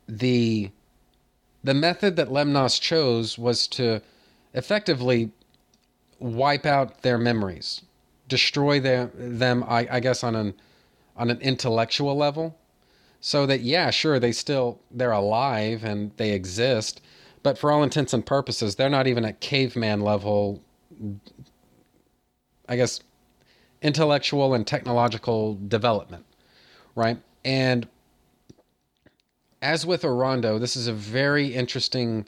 the method that Lemnos chose was to effectively wipe out their memories, destroy them, I guess, on an intellectual level, so that, yeah, sure, they're alive and they exist, but for all intents and purposes, they're not even at caveman level, I guess, intellectual and technological development, right? And as with Orondo, this is a very interesting...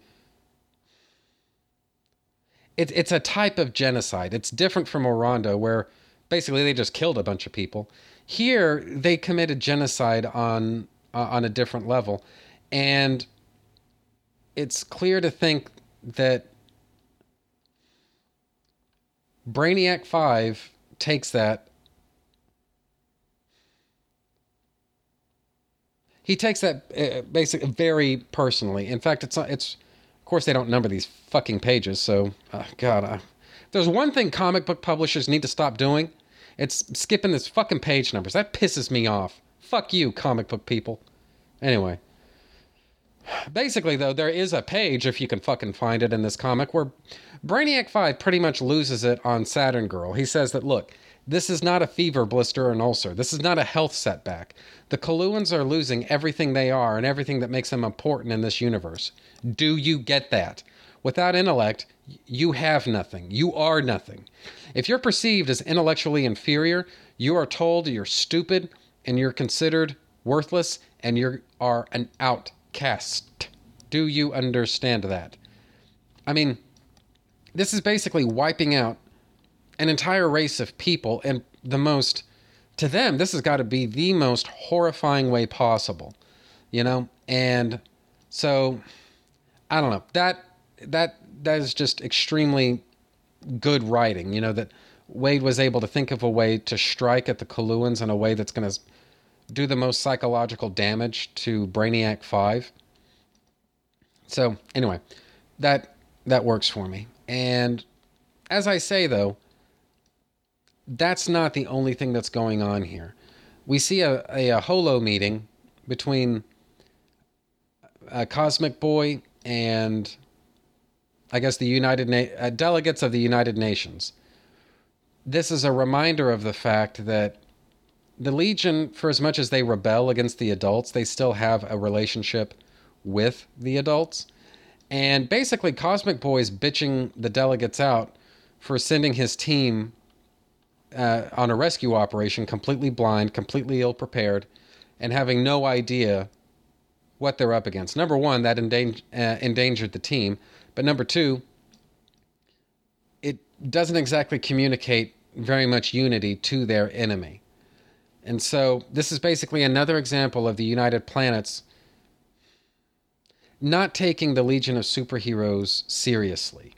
It's a type of genocide. It's different from Orondo, where basically they just killed a bunch of people. Here, they committed genocide on a different level. And it's clear to think that Brainiac 5 takes that... He takes that basically very personally. In fact, it's of course they don't number these fucking pages, so there's one thing comic book publishers need to stop doing. It's skipping this fucking page numbers. That pisses me off. Fuck you, comic book people. Anyway, basically though, there is a page, if you can fucking find it, in this comic where Brainiac 5 pretty much loses it on Saturn Girl. He says that, look, this is not a fever blister or an ulcer. This is not a health setback. The Kaluans are losing everything they are and everything that makes them important in this universe. Do you get that? Without intellect, you have nothing. You are nothing. If you're perceived as intellectually inferior, you are told you're stupid and you're considered worthless and you are an outcast. Do you understand that? I mean, this is basically wiping out an entire race of people, and the most, to them, this has got to be the most horrifying way possible, you know? And so, I don't know, that is just extremely good writing, you know, that Waid was able to think of a way to strike at the Kaluans in a way that's going to do the most psychological damage to Brainiac 5. So, anyway, that works for me. And as I say, though, that's not the only thing that's going on here. We see a holo meeting between a Cosmic Boy and, I guess, the delegates of the United Nations. This is a reminder of the fact that the Legion, for as much as they rebel against the adults, they still have a relationship with the adults. And basically, Cosmic Boy's bitching the delegates out for sending his team on a rescue operation, completely blind, completely ill-prepared, and having no idea what they're up against. Number one, that endangered the team. But number two, it doesn't exactly communicate very much unity to their enemy. And so this is basically another example of the United Planets not taking the Legion of Superheroes seriously.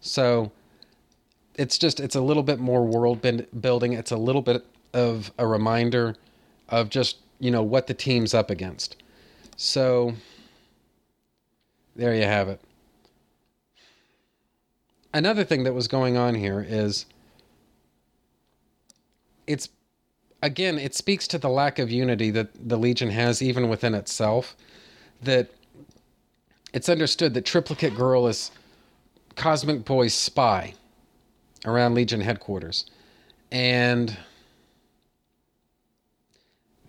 So it's a little bit more world building. It's a little bit of a reminder of just, you know, what the team's up against. So there you have it. Another thing that was going on here is it speaks to the lack of unity that the Legion has even within itself, that it's understood that Triplicate Girl is Cosmic Boy's spy around Legion headquarters. And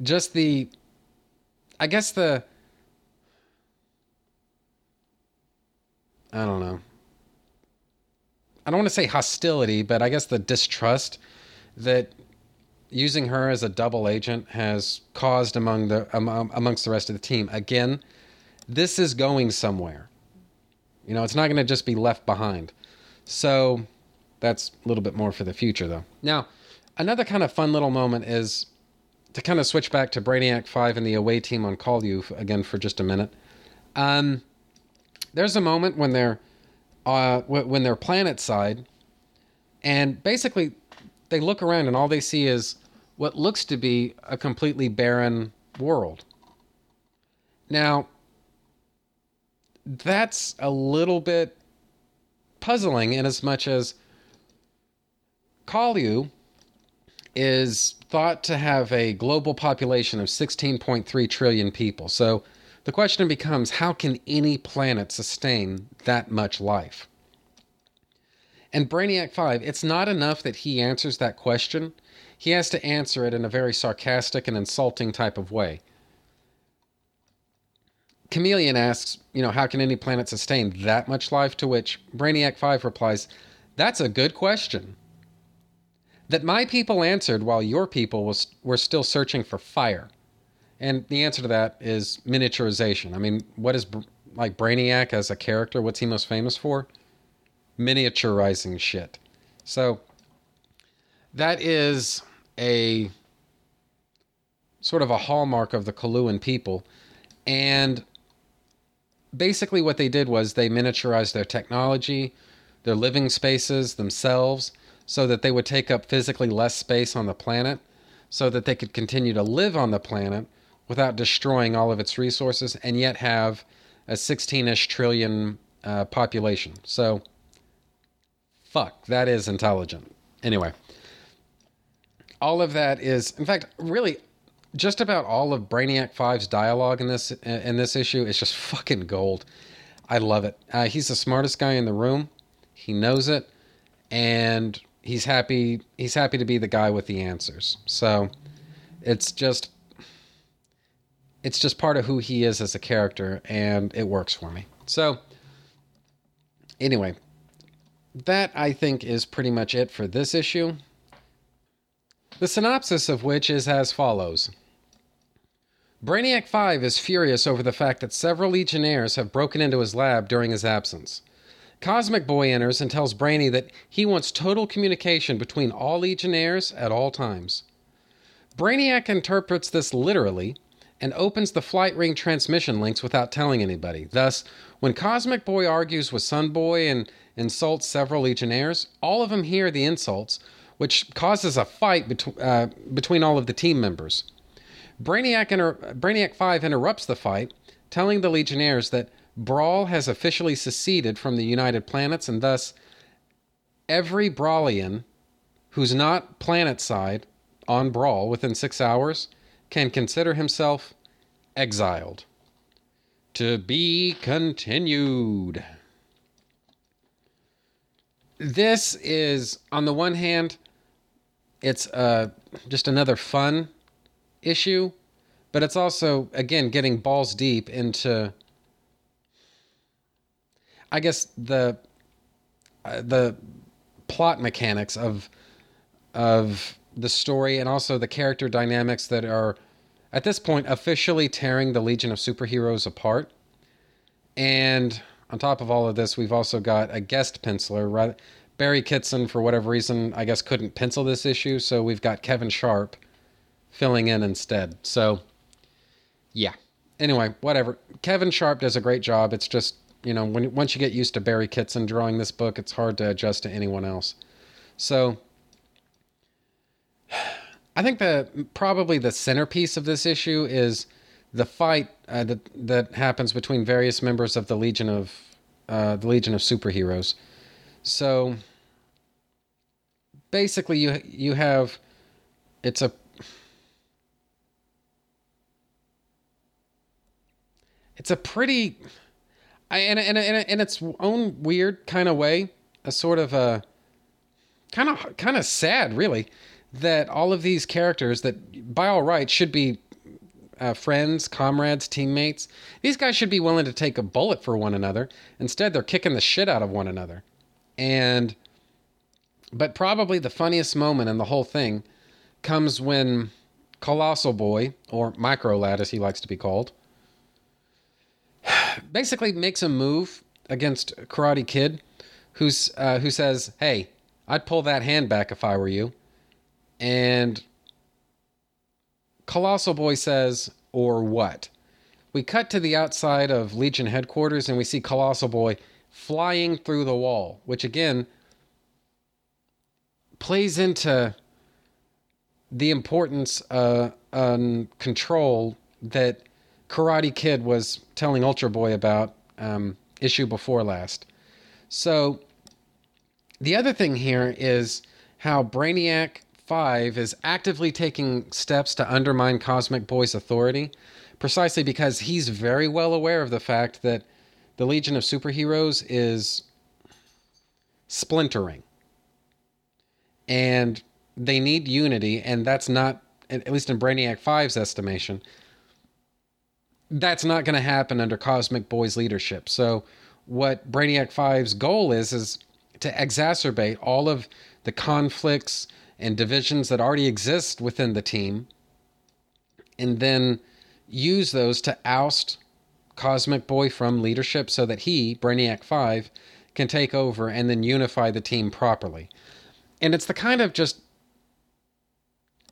just I don't know. I don't want to say hostility, but I guess the distrust that using her as a double agent has caused amongst the rest of the team. Again, this is going somewhere. You know, it's not going to just be left behind. So that's a little bit more for the future, though. Now, another kind of fun little moment is to kind of switch back to Brainiac 5 and the away team on Kalu again for just a minute. There's a moment when they're planet side, and basically they look around and all they see is what looks to be a completely barren world. Now, that's a little bit puzzling in as much as Kalu is thought to have a global population of 16.3 trillion people. So the question becomes, how can any planet sustain that much life? And Brainiac 5, it's not enough that he answers that question. He has to answer it in a very sarcastic and insulting type of way. Chameleon asks, how can any planet sustain that much life? To which Brainiac 5 replies, that's a good question that my people answered while your people were still searching for fire. And the answer to that is miniaturization. I mean, what is Brainiac as a character? What's he most famous for? Miniaturizing shit. So that is a sort of a hallmark of the Kaluan people. And basically what they did was they miniaturized their technology, their living spaces, themselves, so that they would take up physically less space on the planet, so that they could continue to live on the planet without destroying all of its resources, and yet have a 16-ish trillion population. So, fuck, that is intelligent. Anyway, all of that is, in fact, really, just about all of Brainiac 5's dialogue in this issue is just fucking gold. I love it. He's the smartest guy in the room. He knows it, and he's happy. He's happy to be the guy with the answers. So it's just part of who he is as a character, and it works for me. So anyway, that I think is pretty much it for this issue. The synopsis of which is as follows. Brainiac 5 is furious over the fact that several Legionnaires have broken into his lab during his absence. Cosmic Boy enters and tells Brainy that he wants total communication between all Legionnaires at all times. Brainiac interprets this literally and opens the flight ring transmission links without telling anybody. Thus, when Cosmic Boy argues with Sunboy and insults several Legionnaires, all of them hear the insults, which causes a fight between all of the team members. Brainiac 5 interrupts the fight, telling the Legionnaires that Brawl has officially seceded from the United Planets, and thus every Brawlian who's not planet-side on Brawl within 6 hours can consider himself exiled. To be continued. This is, on the one hand, it's just another fun issue, but it's also, again, getting balls deep into, I guess, the plot mechanics of the story, and also the character dynamics that are, at this point, officially tearing the Legion of Superheroes apart. And on top of all of this, we've also got a guest penciler. Barry Kitson, for whatever reason, I guess couldn't pencil this issue, so we've got Kevin Sharp filling in instead. So, yeah. Anyway, whatever. Kevin Sharp does a great job. It's just, once you get used to Barry Kitson drawing this book, it's hard to adjust to anyone else. So, I think probably the centerpiece of this issue is the fight that happens between various members of the Legion of Superheroes. So basically, you have it's a pretty, in its own weird kind of way, a sort of a kind of sad, really, that all of these characters that by all rights should be friends, comrades, teammates. These guys should be willing to take a bullet for one another. Instead, they're kicking the shit out of one another. But probably the funniest moment in the whole thing comes when Colossal Boy, or Micro Lad as he likes to be called, basically makes a move against Karate Kid, who says, "Hey, I'd pull that hand back if I were you." And Colossal Boy says, or what? We cut to the outside of Legion headquarters and we see Colossal Boy flying through the wall, which again plays into the importance control that Karate Kid was telling Ultra Boy about issue before last. So the other thing here is how Brainiac 5 is actively taking steps to undermine Cosmic Boy's authority, precisely because he's very well aware of the fact that the Legion of Superheroes is splintering. And they need unity, and that's not, at least in Brainiac 5's estimation, that's not going to happen under Cosmic Boy's leadership. So what Brainiac 5's goal is to exacerbate all of the conflicts and divisions that already exist within the team, and then use those to oust Cosmic Boy from leadership so that he, Brainiac 5, can take over and then unify the team properly. And it's the kind of just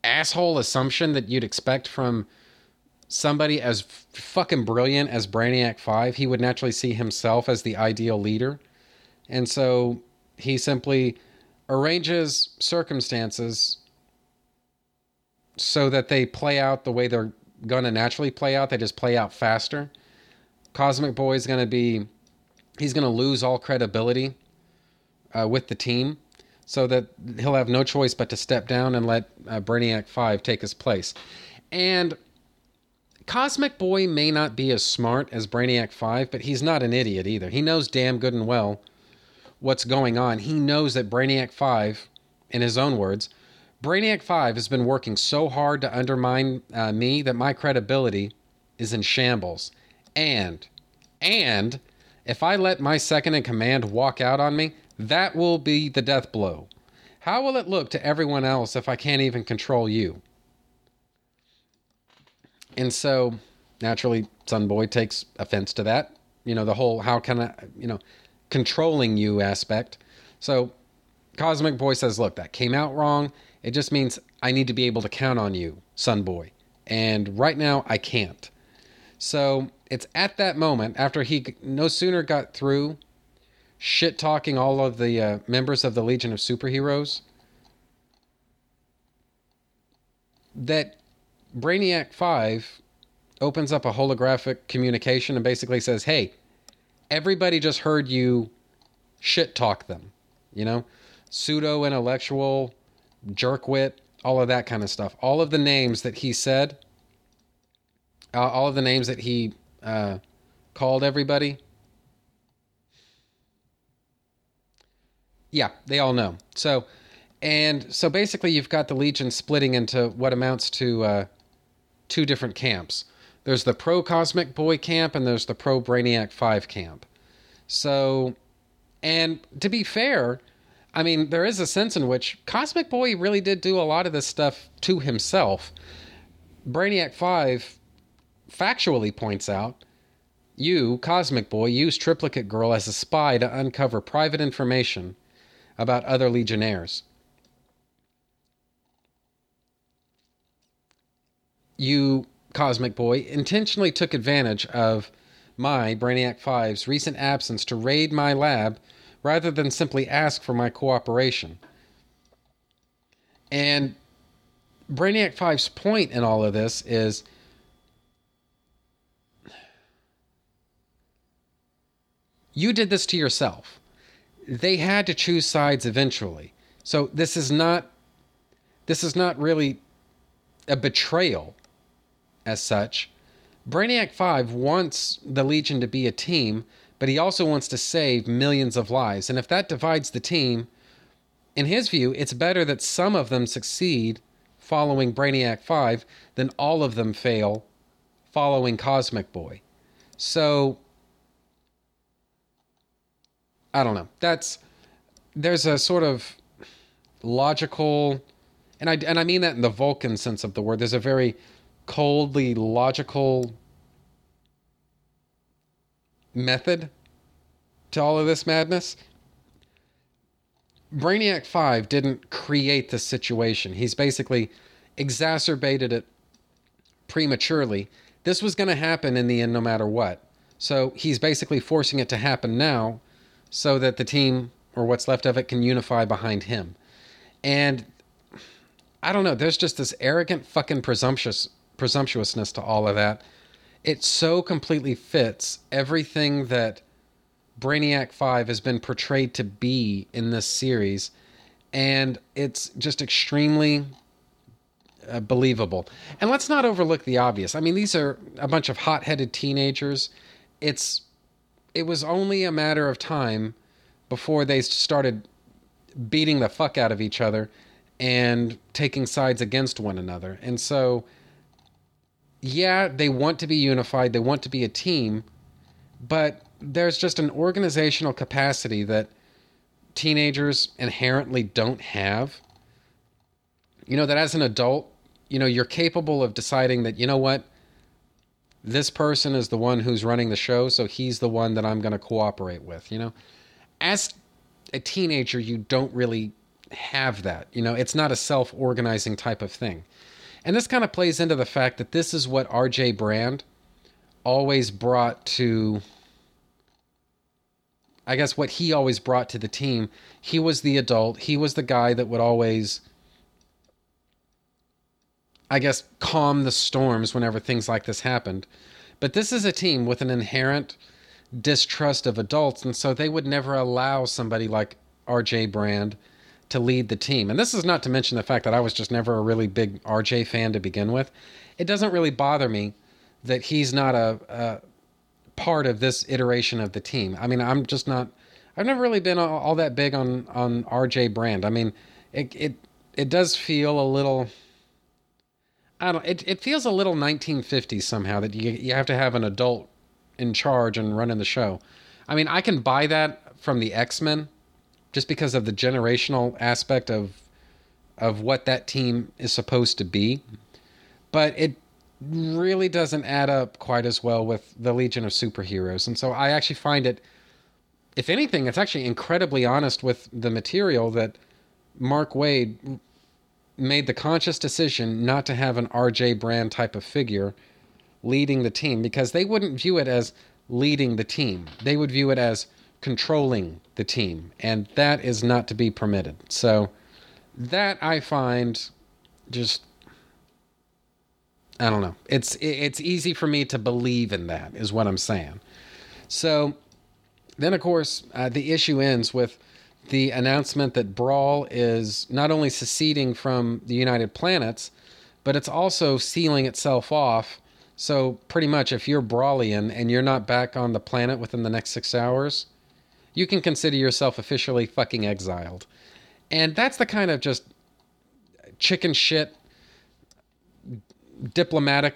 asshole assumption that you'd expect from somebody as fucking brilliant as Brainiac 5. He would naturally see himself as the ideal leader. And so he simply arranges circumstances so that they play out the way they're going to naturally play out. They just play out faster. Cosmic Boy is going to be, he's going to lose all credibility with the team, so that he'll have no choice but to step down and let Brainiac 5 take his place. And Cosmic Boy may not be as smart as Brainiac 5, but he's not an idiot either. He knows damn good and well what's going on. He knows that Brainiac 5, in his own words, Brainiac 5 has been working so hard to undermine me that my credibility is in shambles. And if I let my second-in-command walk out on me, that will be the death blow. How will it look to everyone else if I can't even control you? And so, naturally, Sunboy takes offense to that. You know, the whole, how can I, you know, controlling you aspect. So, Cosmic Boy says, look, that came out wrong. It just means I need to be able to count on you, Sunboy. And right now, I can't. So, it's at that moment, after he no sooner got through shit-talking all of the members of the Legion of Superheroes, that Brainiac 5 opens up a holographic communication and basically says, hey, everybody just heard you shit-talk them, you know? Pseudo-intellectual, jerkwit, all of that kind of stuff. All of the names that he said, all of the names that he called everybody, yeah, they all know. So basically you've got the Legion splitting into what amounts to two different camps. There's the pro-Cosmic Boy camp and there's the pro-Brainiac 5 camp. So, and to be fair, I mean, there is a sense in which Cosmic Boy really did do a lot of this stuff to himself. Brainiac 5 factually points out, you, Cosmic Boy, used Triplicate Girl as a spy to uncover private information about other Legionnaires. You, Cosmic Boy, intentionally took advantage of my, Brainiac 5's, recent absence to raid my lab rather than simply ask for my cooperation. And Brainiac 5's point in all of this is, you did this to yourself. They had to choose sides eventually. So this is not really a betrayal as such. Brainiac 5 wants the Legion to be a team, but he also wants to save millions of lives. And if that divides the team, in his view, it's better that some of them succeed following Brainiac 5 than all of them fail following Cosmic Boy. So, I don't know. There's a sort of logical, and I mean that in the Vulcan sense of the word. There's a very coldly logical method to all of this madness. Brainiac 5 didn't create the situation. He's basically exacerbated it prematurely. This was going to happen in the end no matter what. So he's basically forcing it to happen now so that the team, or what's left of it, can unify behind him. And I don't know, there's just this arrogant fucking presumptuousness to all of that. It so completely fits everything that Brainiac 5 has been portrayed to be in this series, and it's just extremely believable. And let's not overlook the obvious. I mean, these are a bunch of hot-headed teenagers. It was only a matter of time before they started beating the fuck out of each other and taking sides against one another. And so, yeah, they want to be unified, they want to be a team, but there's just an organizational capacity that teenagers inherently don't have. You know, that as an adult, you know, you're capable of deciding that, you know what, this person is the one who's running the show, so he's the one that I'm going to cooperate with, you know. As a teenager, you don't really have that. You know, it's not a self-organizing type of thing. And this kind of plays into the fact that this is what R.J. Brande always brought to, I guess what he always brought to the team. He was the adult. He was the guy that would always, I guess, calm the storms whenever things like this happened. But this is a team with an inherent distrust of adults, and so they would never allow somebody like R.J. Brande to lead the team. And this is not to mention the fact that I was just never a really big R.J. fan to begin with. It doesn't really bother me that he's not a part of this iteration of the team. I mean, I'm just not, I've never really been all that big on R.J. Brande. I mean, it does feel a little, I don't, it feels a little 1950s somehow, that you have to have an adult in charge and running the show. I mean, I can buy that from the X-Men just because of the generational aspect of what that team is supposed to be. But it really doesn't add up quite as well with the Legion of Superheroes. And so I actually find it, if anything, it's actually incredibly honest with the material that Mark Waid made the conscious decision not to have an R.J. Brande type of figure leading the team, because they wouldn't view it as leading the team. They would view it as controlling the team, and that is not to be permitted. So that I find just, I don't know. It's easy for me to believe in that, is what I'm saying. So then, of course, the issue ends with the announcement that Brawl is not only seceding from the United Planets, but it's also sealing itself off. So pretty much, if you're Brawlian and you're not back on the planet within the next 6 hours, you can consider yourself officially fucking exiled. And that's the kind of just chicken shit diplomatic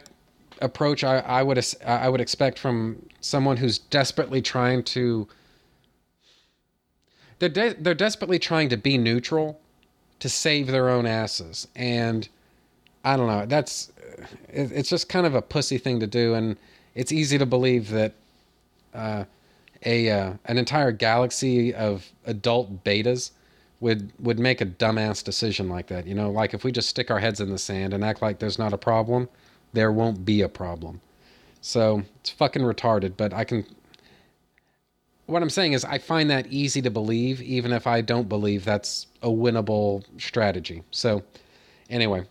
approach I would expect from someone who's desperately trying to, they're desperately trying to be neutral to save their own asses. And I don't know, it's just kind of a pussy thing to do, and it's easy to believe that an entire galaxy of adult betas would make a dumbass decision like that. You know, like if we just stick our heads in the sand and act like there's not a problem, there won't be a problem. So it's fucking retarded, but what I'm saying is I find that easy to believe, even if I don't believe that's a winnable strategy. So anyway,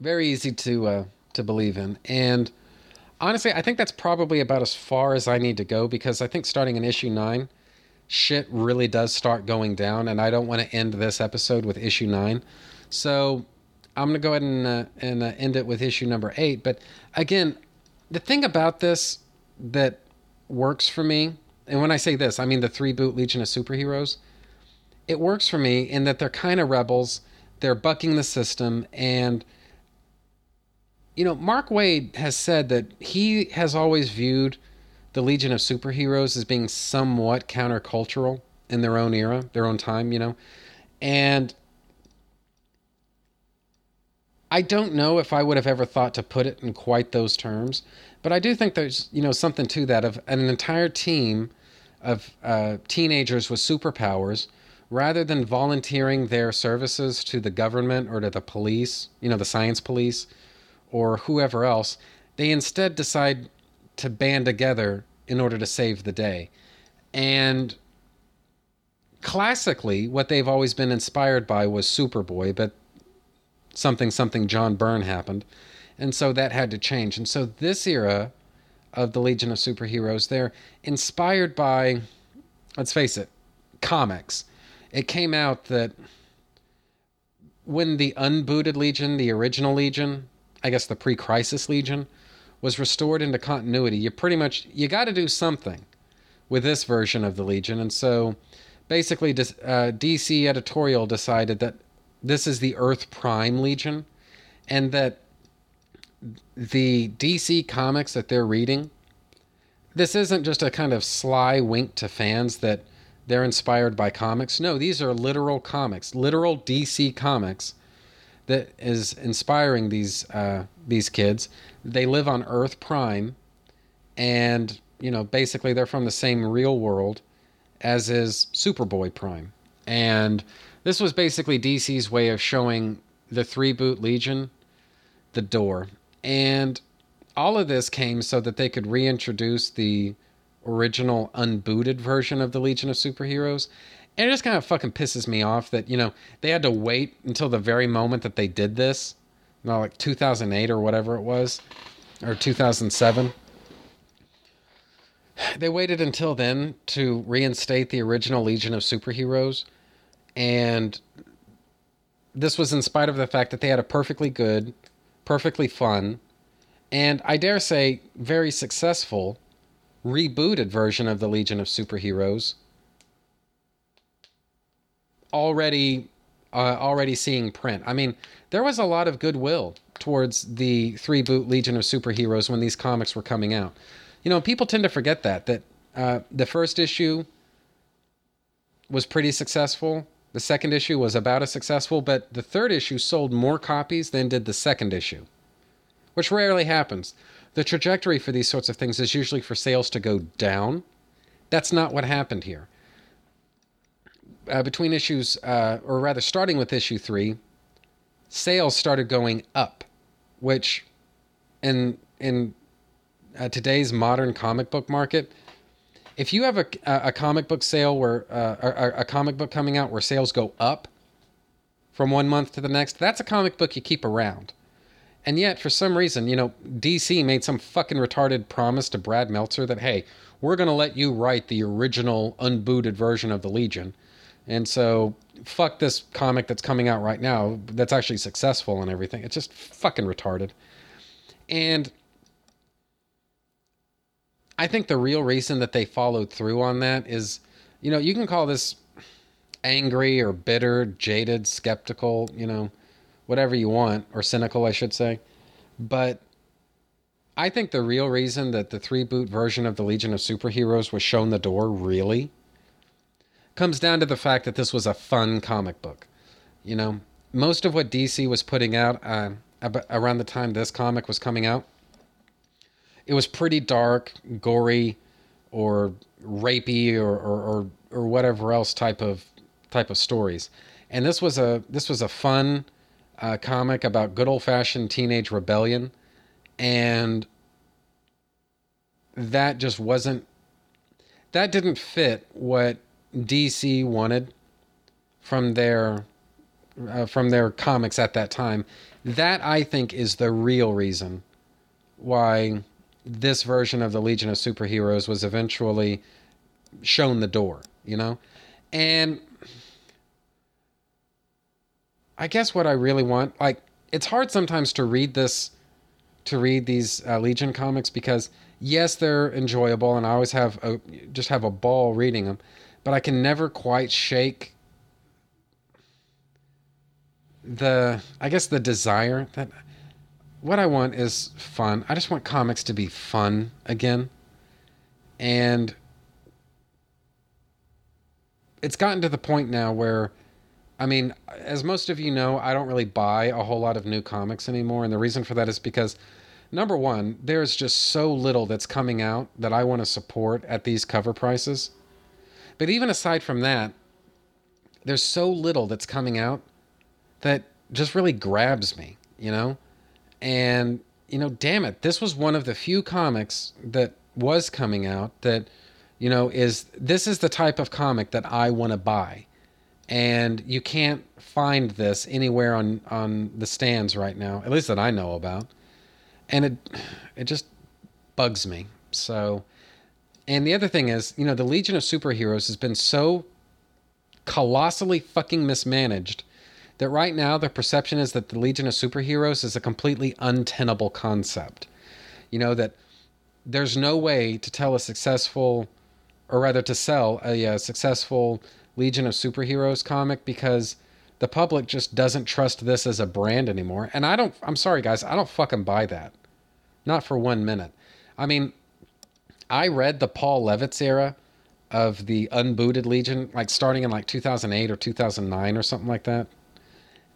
very easy to believe in. And honestly, I think that's probably about as far as I need to go, because I think starting in issue 9, shit really does start going down, and I don't want to end this episode with issue 9. So I'm going to go ahead and end it with issue number 8. But again, the thing about this that works for me, and when I say this, I mean the three-boot Legion of Superheroes, it works for me in that they're kind of rebels, they're bucking the system, and you know, Mark Waid has said that he has always viewed the Legion of Superheroes as being somewhat countercultural in their own era, their own time, you know. And I don't know if I would have ever thought to put it in quite those terms, but I do think there's, you know, something to that, of an entire team of teenagers with superpowers, rather than volunteering their services to the government or to the police, you know, the science police, or whoever else, they instead decide to band together in order to save the day. And classically, what they've always been inspired by was Superboy, but something John Byrne happened. And so that had to change. And so this era of the Legion of Superheroes, they're inspired by, let's face it, comics. It came out that when the unbooted Legion, the original Legion, I guess the pre-crisis Legion, was restored into continuity, you got to do something with this version of the Legion. And so basically DC editorial decided that this is the Earth Prime Legion, and that the DC comics that they're reading, this isn't just a kind of sly wink to fans that they're inspired by comics. No, these are literal comics, literal DC comics that is inspiring these kids. They live on Earth Prime, and basically they're from the same real world as is Superboy Prime. And this was basically DC's way of showing the three-boot Legion the door. And all of this came so that they could reintroduce the original unbooted version of the Legion of Superheroes. And it just kind of fucking pisses me off that, they had to wait until the very moment that they did this, like 2008 or whatever it was, or 2007. They waited until then to reinstate the original Legion of Superheroes. And this was in spite of the fact that they had a perfectly good, perfectly fun, and I dare say very successful rebooted version of the Legion of Superheroes, already seeing print. I mean, there was a lot of goodwill towards the three-boot Legion of Superheroes when these comics were coming out. People tend to forget that the first issue was pretty successful. The second issue was about as successful, but the third issue sold more copies than did the second issue, which rarely happens. The trajectory for these sorts of things is usually for sales to go down. That's not what happened here. Between issues, or rather starting with issue 3, sales started going up, which in today's modern comic book market, if you have a comic book sale where a comic book coming out where sales go up from one month to the next, that's a comic book you keep around. And yet, for some reason, DC made some fucking retarded promise to Brad Meltzer that, hey, we're going to let you write the original unbooted version of the Legion. And so, fuck this comic that's coming out right now that's actually successful and everything. It's just fucking retarded. And I think the real reason that they followed through on that is, you can call this angry or bitter, jaded, skeptical, whatever you want, or cynical, I should say. But I think the real reason that the three-boot version of the Legion of Superheroes was shown the door, really, comes down to the fact that this was a fun comic book. Most of what DC was putting out around the time this comic was coming out, it was pretty dark, gory, or rapey, or whatever else type of stories. And this was a fun comic about good old-fashioned teenage rebellion, and that just didn't fit what DC wanted from their comics at that time. That, I think, is the real reason why this version of the Legion of Superheroes was eventually shown the door, And I guess what I really want, it's hard sometimes to read these Legion comics, because yes, they're enjoyable, and I always have a ball reading them, but I can never quite shake the desire that. What I want is fun. I just want comics to be fun again. And it's gotten to the point now where, I mean, as most of you know, I don't really buy a whole lot of new comics anymore. And the reason for that is because, number one, there's just so little that's coming out that I want to support at these cover prices. But even aside from that, there's so little that's coming out that just really grabs me, And, you know, damn it, this was one of the few comics that was coming out that, you know, this is the type of comic that I want to buy. And you can't find this anywhere on the stands right now, at least that I know about. And it just bugs me. So, and the other thing is, you know, the Legion of Superheroes has been so colossally fucking mismanaged that right now the perception is that the Legion of Superheroes is a completely untenable concept. You know, that there's no way to sell a successful Legion of Superheroes comic because the public just doesn't trust this as a brand anymore. And I'm sorry guys, I don't fucking buy that. Not for 1 minute. I mean, I read the Paul Levitz era of the unbooted Legion, like starting in like 2008 or 2009 or something like that.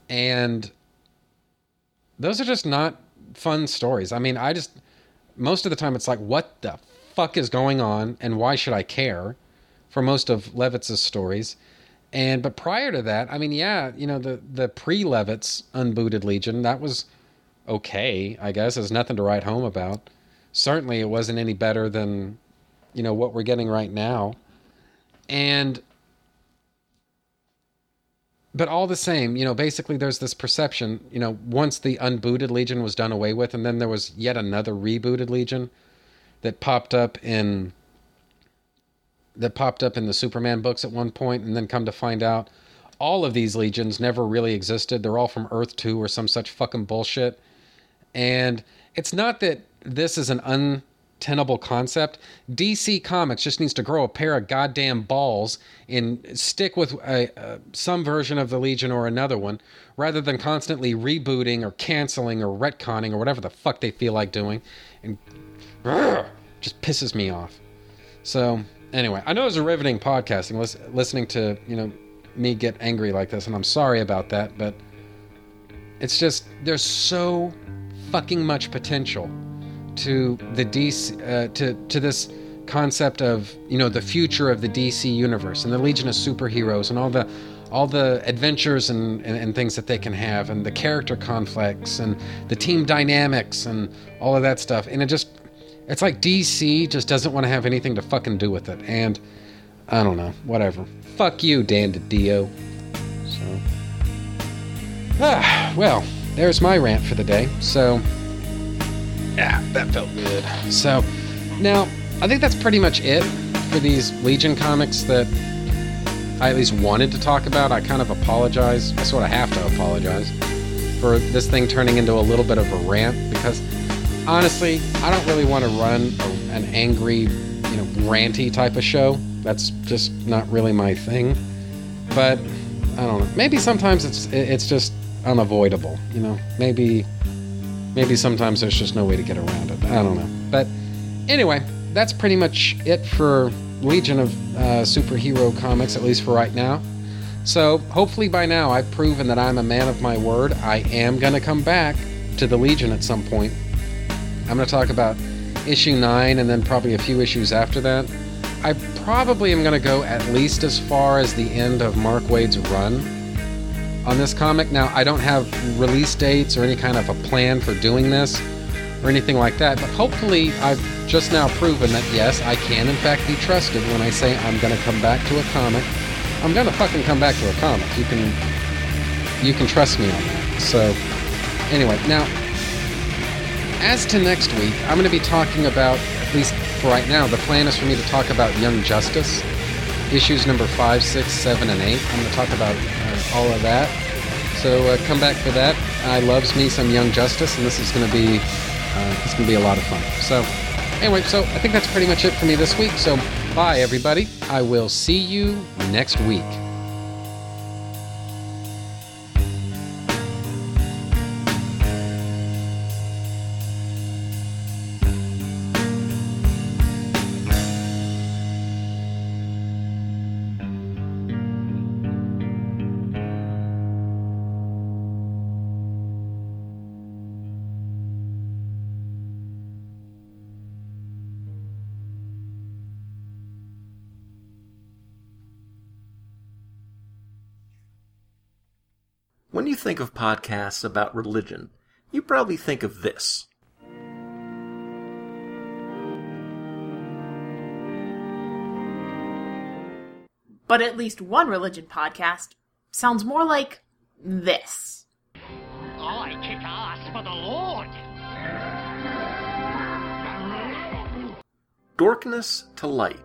And those are just not fun stories. I mean, most of the time it's like, what the fuck is going on and why should I care? For most of Levitz's stories. But prior to that, I mean, yeah, you know, the pre-Levitz unbooted Legion, that was okay, I guess. There's nothing to write home about. Certainly it wasn't any better than, you know, what we're getting right now. But all the same, you know, basically there's this perception, you know, once the unbooted Legion was done away with, and then there was yet another rebooted Legion that popped up in the Superman books at one point, and then come to find out all of these legions never really existed. They're all from Earth 2 or some such fucking bullshit. And it's not that this is an untenable concept. DC Comics just needs to grow a pair of goddamn balls and stick with some version of the Legion or another one, rather than constantly rebooting or canceling or retconning or whatever the fuck they feel like doing. And just pisses me off. So... anyway, I know it was a riveting podcasting, listening to, you know, me get angry like this, and I'm sorry about that, but it's just, there's so fucking much potential to the DC, to this concept of, you know, the future of the DC universe and the Legion of Superheroes and all the adventures and things that they can have, and the character conflicts and the team dynamics and all of that stuff. And it's like DC just doesn't want to have anything to fucking do with it. And I don't know, whatever. Fuck you, Dan DiDio. So, well, there's my rant for the day. So, yeah, that felt good. So, now, I think that's pretty much it for these Legion comics that I at least wanted to talk about. I kind of apologize. I sort of have to apologize for this thing turning into a little bit of a rant, because... honestly, I don't really want to run an angry, you know, ranty type of show. That's just not really my thing. But, I don't know. Maybe sometimes it's just unavoidable, you know. Maybe sometimes there's just no way to get around it. I don't know. But, anyway, that's pretty much it for Legion of Superhero Comics, at least for right now. So, hopefully by now I've proven that I'm a man of my word. I am going to come back to the Legion at some point. I'm going to talk about issue 9 and then probably a few issues after that. I probably am going to go at least as far as the end of Mark Waid's run on this comic. Now, I don't have release dates or any kind of a plan for doing this or anything like that, but hopefully I've just now proven that, yes, I can in fact be trusted when I say I'm going to come back to a comic. I'm going to fucking come back to a comic. You can trust me on that. So, anyway, now... as to next week, I'm going to be talking about, at least for right now, the plan is for me to talk about Young Justice, issues number 5, 6, 7, and 8. I'm going to talk about all of that. So come back for that. I loves me some Young Justice, and this is going to be a lot of fun. So anyway, so I think that's pretty much it for me this week. So bye, everybody. I will see you next week. When you think of podcasts about religion, you probably think of this. But at least one religion podcast sounds more like this. I kick ass for the Lord! Darkness to Light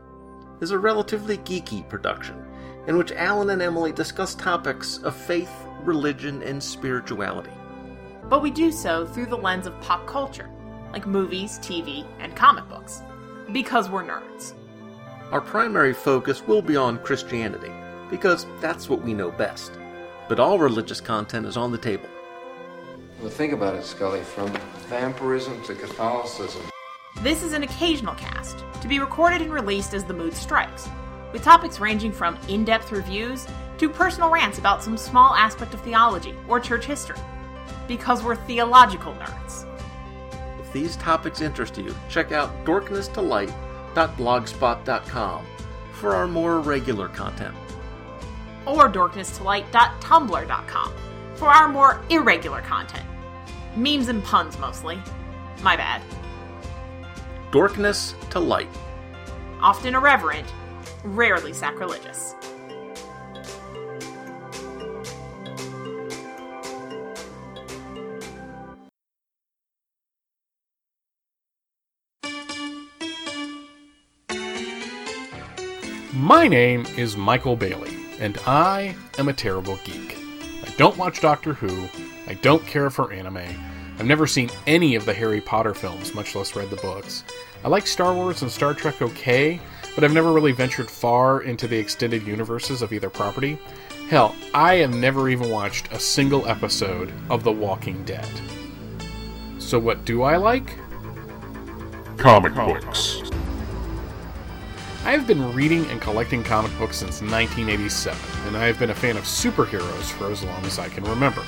is a relatively geeky production in which Alan and Emily discuss topics of faith, religion, and spirituality. But we do so through the lens of pop culture, like movies, TV, and comic books, because we're nerds. Our primary focus will be on Christianity, because that's what we know best. But all religious content is on the table. Well, think about it, Scully, from vampirism to Catholicism. This is an occasional cast, to be recorded and released as the mood strikes, with topics ranging from in-depth reviews to personal rants about some small aspect of theology or church history, because we're theological nerds. If these topics interest you, check out darknesstolight.blogspot.com for our more regular content. Or darknesstolight.tumblr.com for our more irregular content. Memes and puns mostly. My bad. Darkness to Light. Often irreverent, rarely sacrilegious. My name is Michael Bailey, and I am a terrible geek. I don't watch Doctor Who, I don't care for anime, I've never seen any of the Harry Potter films, much less read the books. I like Star Wars and Star Trek okay, but I've never really ventured far into the extended universes of either property. Hell, I have never even watched a single episode of The Walking Dead. So what do I like? Comic books. I have been reading and collecting comic books since 1987, and I have been a fan of superheroes for as long as I can remember.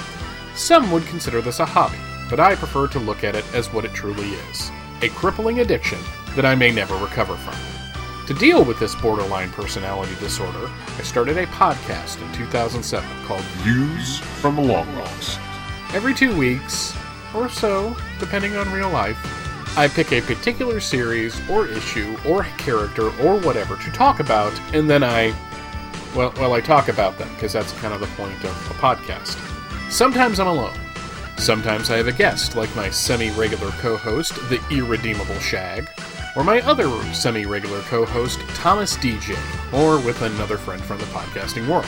Some would consider this a hobby, but I prefer to look at it as what it truly is, a crippling addiction that I may never recover from. To deal with this borderline personality disorder, I started a podcast in 2007 called Views from the Longbox. Every 2 weeks, or so, depending on real life, I pick a particular series, or issue, or character, or whatever to talk about, and then I talk about them, because that's kind of the point of a podcast. Sometimes I'm alone. Sometimes I have a guest, like my semi-regular co-host, the irredeemable Shag, or my other semi-regular co-host, Thomas DJ, or with another friend from the podcasting world.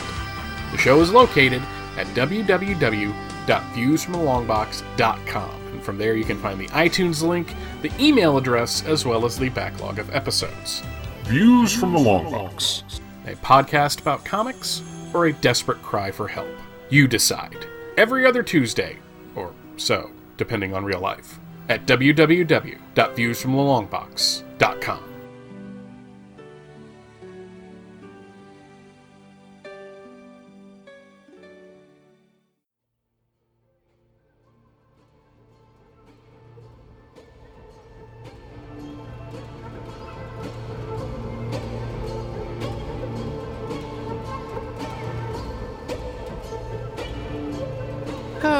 The show is located at www.viewsfromthelongbox.com. From there, you can find the iTunes link, the email address, as well as the backlog of episodes. Views from the Longbox. A podcast about comics, or a desperate cry for help. You decide. Every other Tuesday, or so, depending on real life, at www.viewsfromthelongbox.com.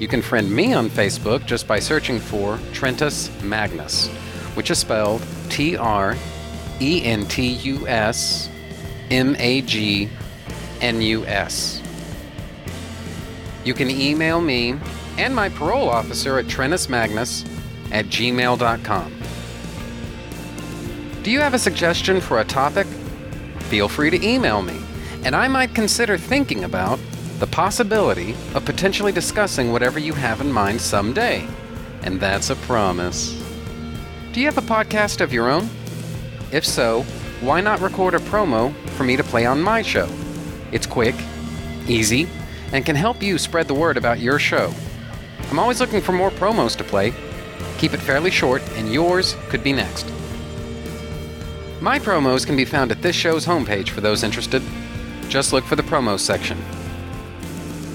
You can friend me on Facebook just by searching for Trentus Magnus, which is spelled TrentusMagnus. You can email me and my parole officer at TrentusMagnus@gmail.com. Do you have a suggestion for a topic? Feel free to email me, and I might consider thinking about the possibility of potentially discussing whatever you have in mind someday. And that's a promise. Do you have a podcast of your own? If so, why not record a promo for me to play on my show? It's quick, easy, and can help you spread the word about your show. I'm always looking for more promos to play. Keep it fairly short, and yours could be next. My promos can be found at this show's homepage for those interested. Just look for the promos section.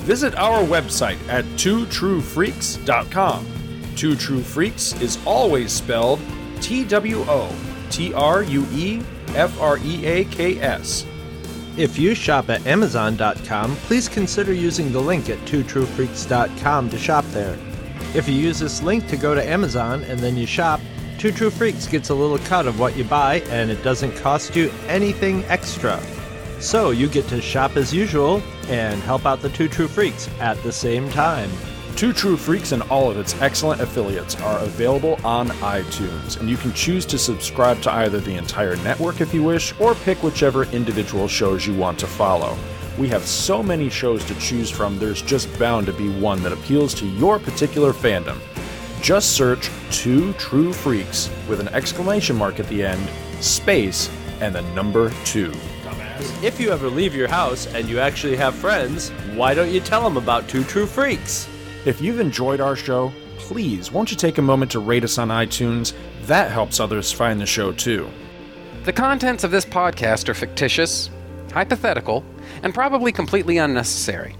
Visit our website at twotruefreaks.com. Two True Freaks is always spelled TWOTRUEFREAKS. If you shop at Amazon.com, please consider using the link at twotruefreaks.com to shop there. If you use this link to go to Amazon and then you shop, Two True Freaks gets a little cut of what you buy, and it doesn't cost you anything extra. So you get to shop as usual and help out the Two True Freaks at the same time. Two True Freaks and all of its excellent affiliates are available on iTunes, and you can choose to subscribe to either the entire network if you wish, or pick whichever individual shows you want to follow. We have so many shows to choose from, there's just bound to be one that appeals to your particular fandom. Just search Two True Freaks with an exclamation mark at the end, space, and the number 2. If you ever leave your house and you actually have friends, why don't you tell them about Two True Freaks? If you've enjoyed our show, please, won't you take a moment to rate us on iTunes? That helps others find the show, too. The contents of this podcast are fictitious, hypothetical, and probably completely unnecessary.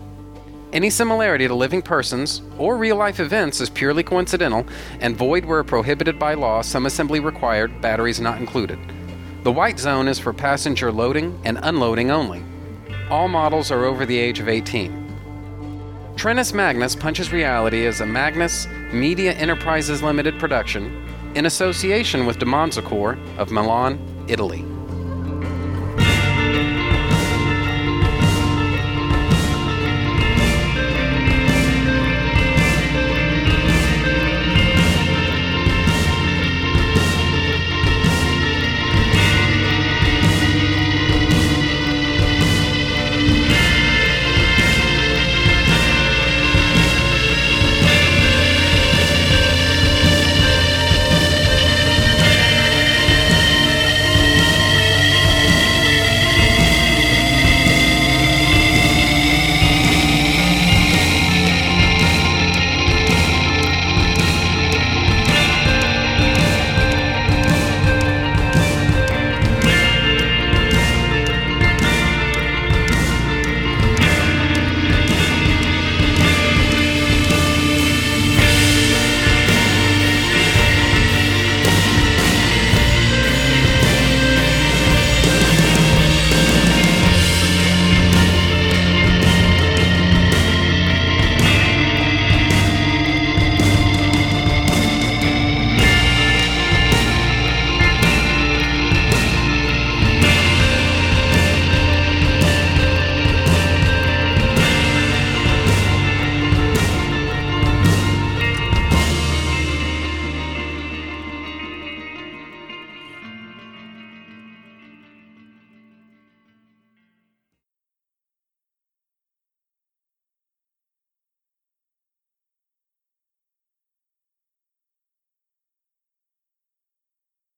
Any similarity to living persons or real-life events is purely coincidental and void where prohibited by law, some assembly required, batteries not included. The white zone is for passenger loading and unloading only. All models are over the age of 18. Trentus Magnus Punches Reality is a Magnus Media Enterprises Limited production in association with DiMonzacor of Milan, Italy.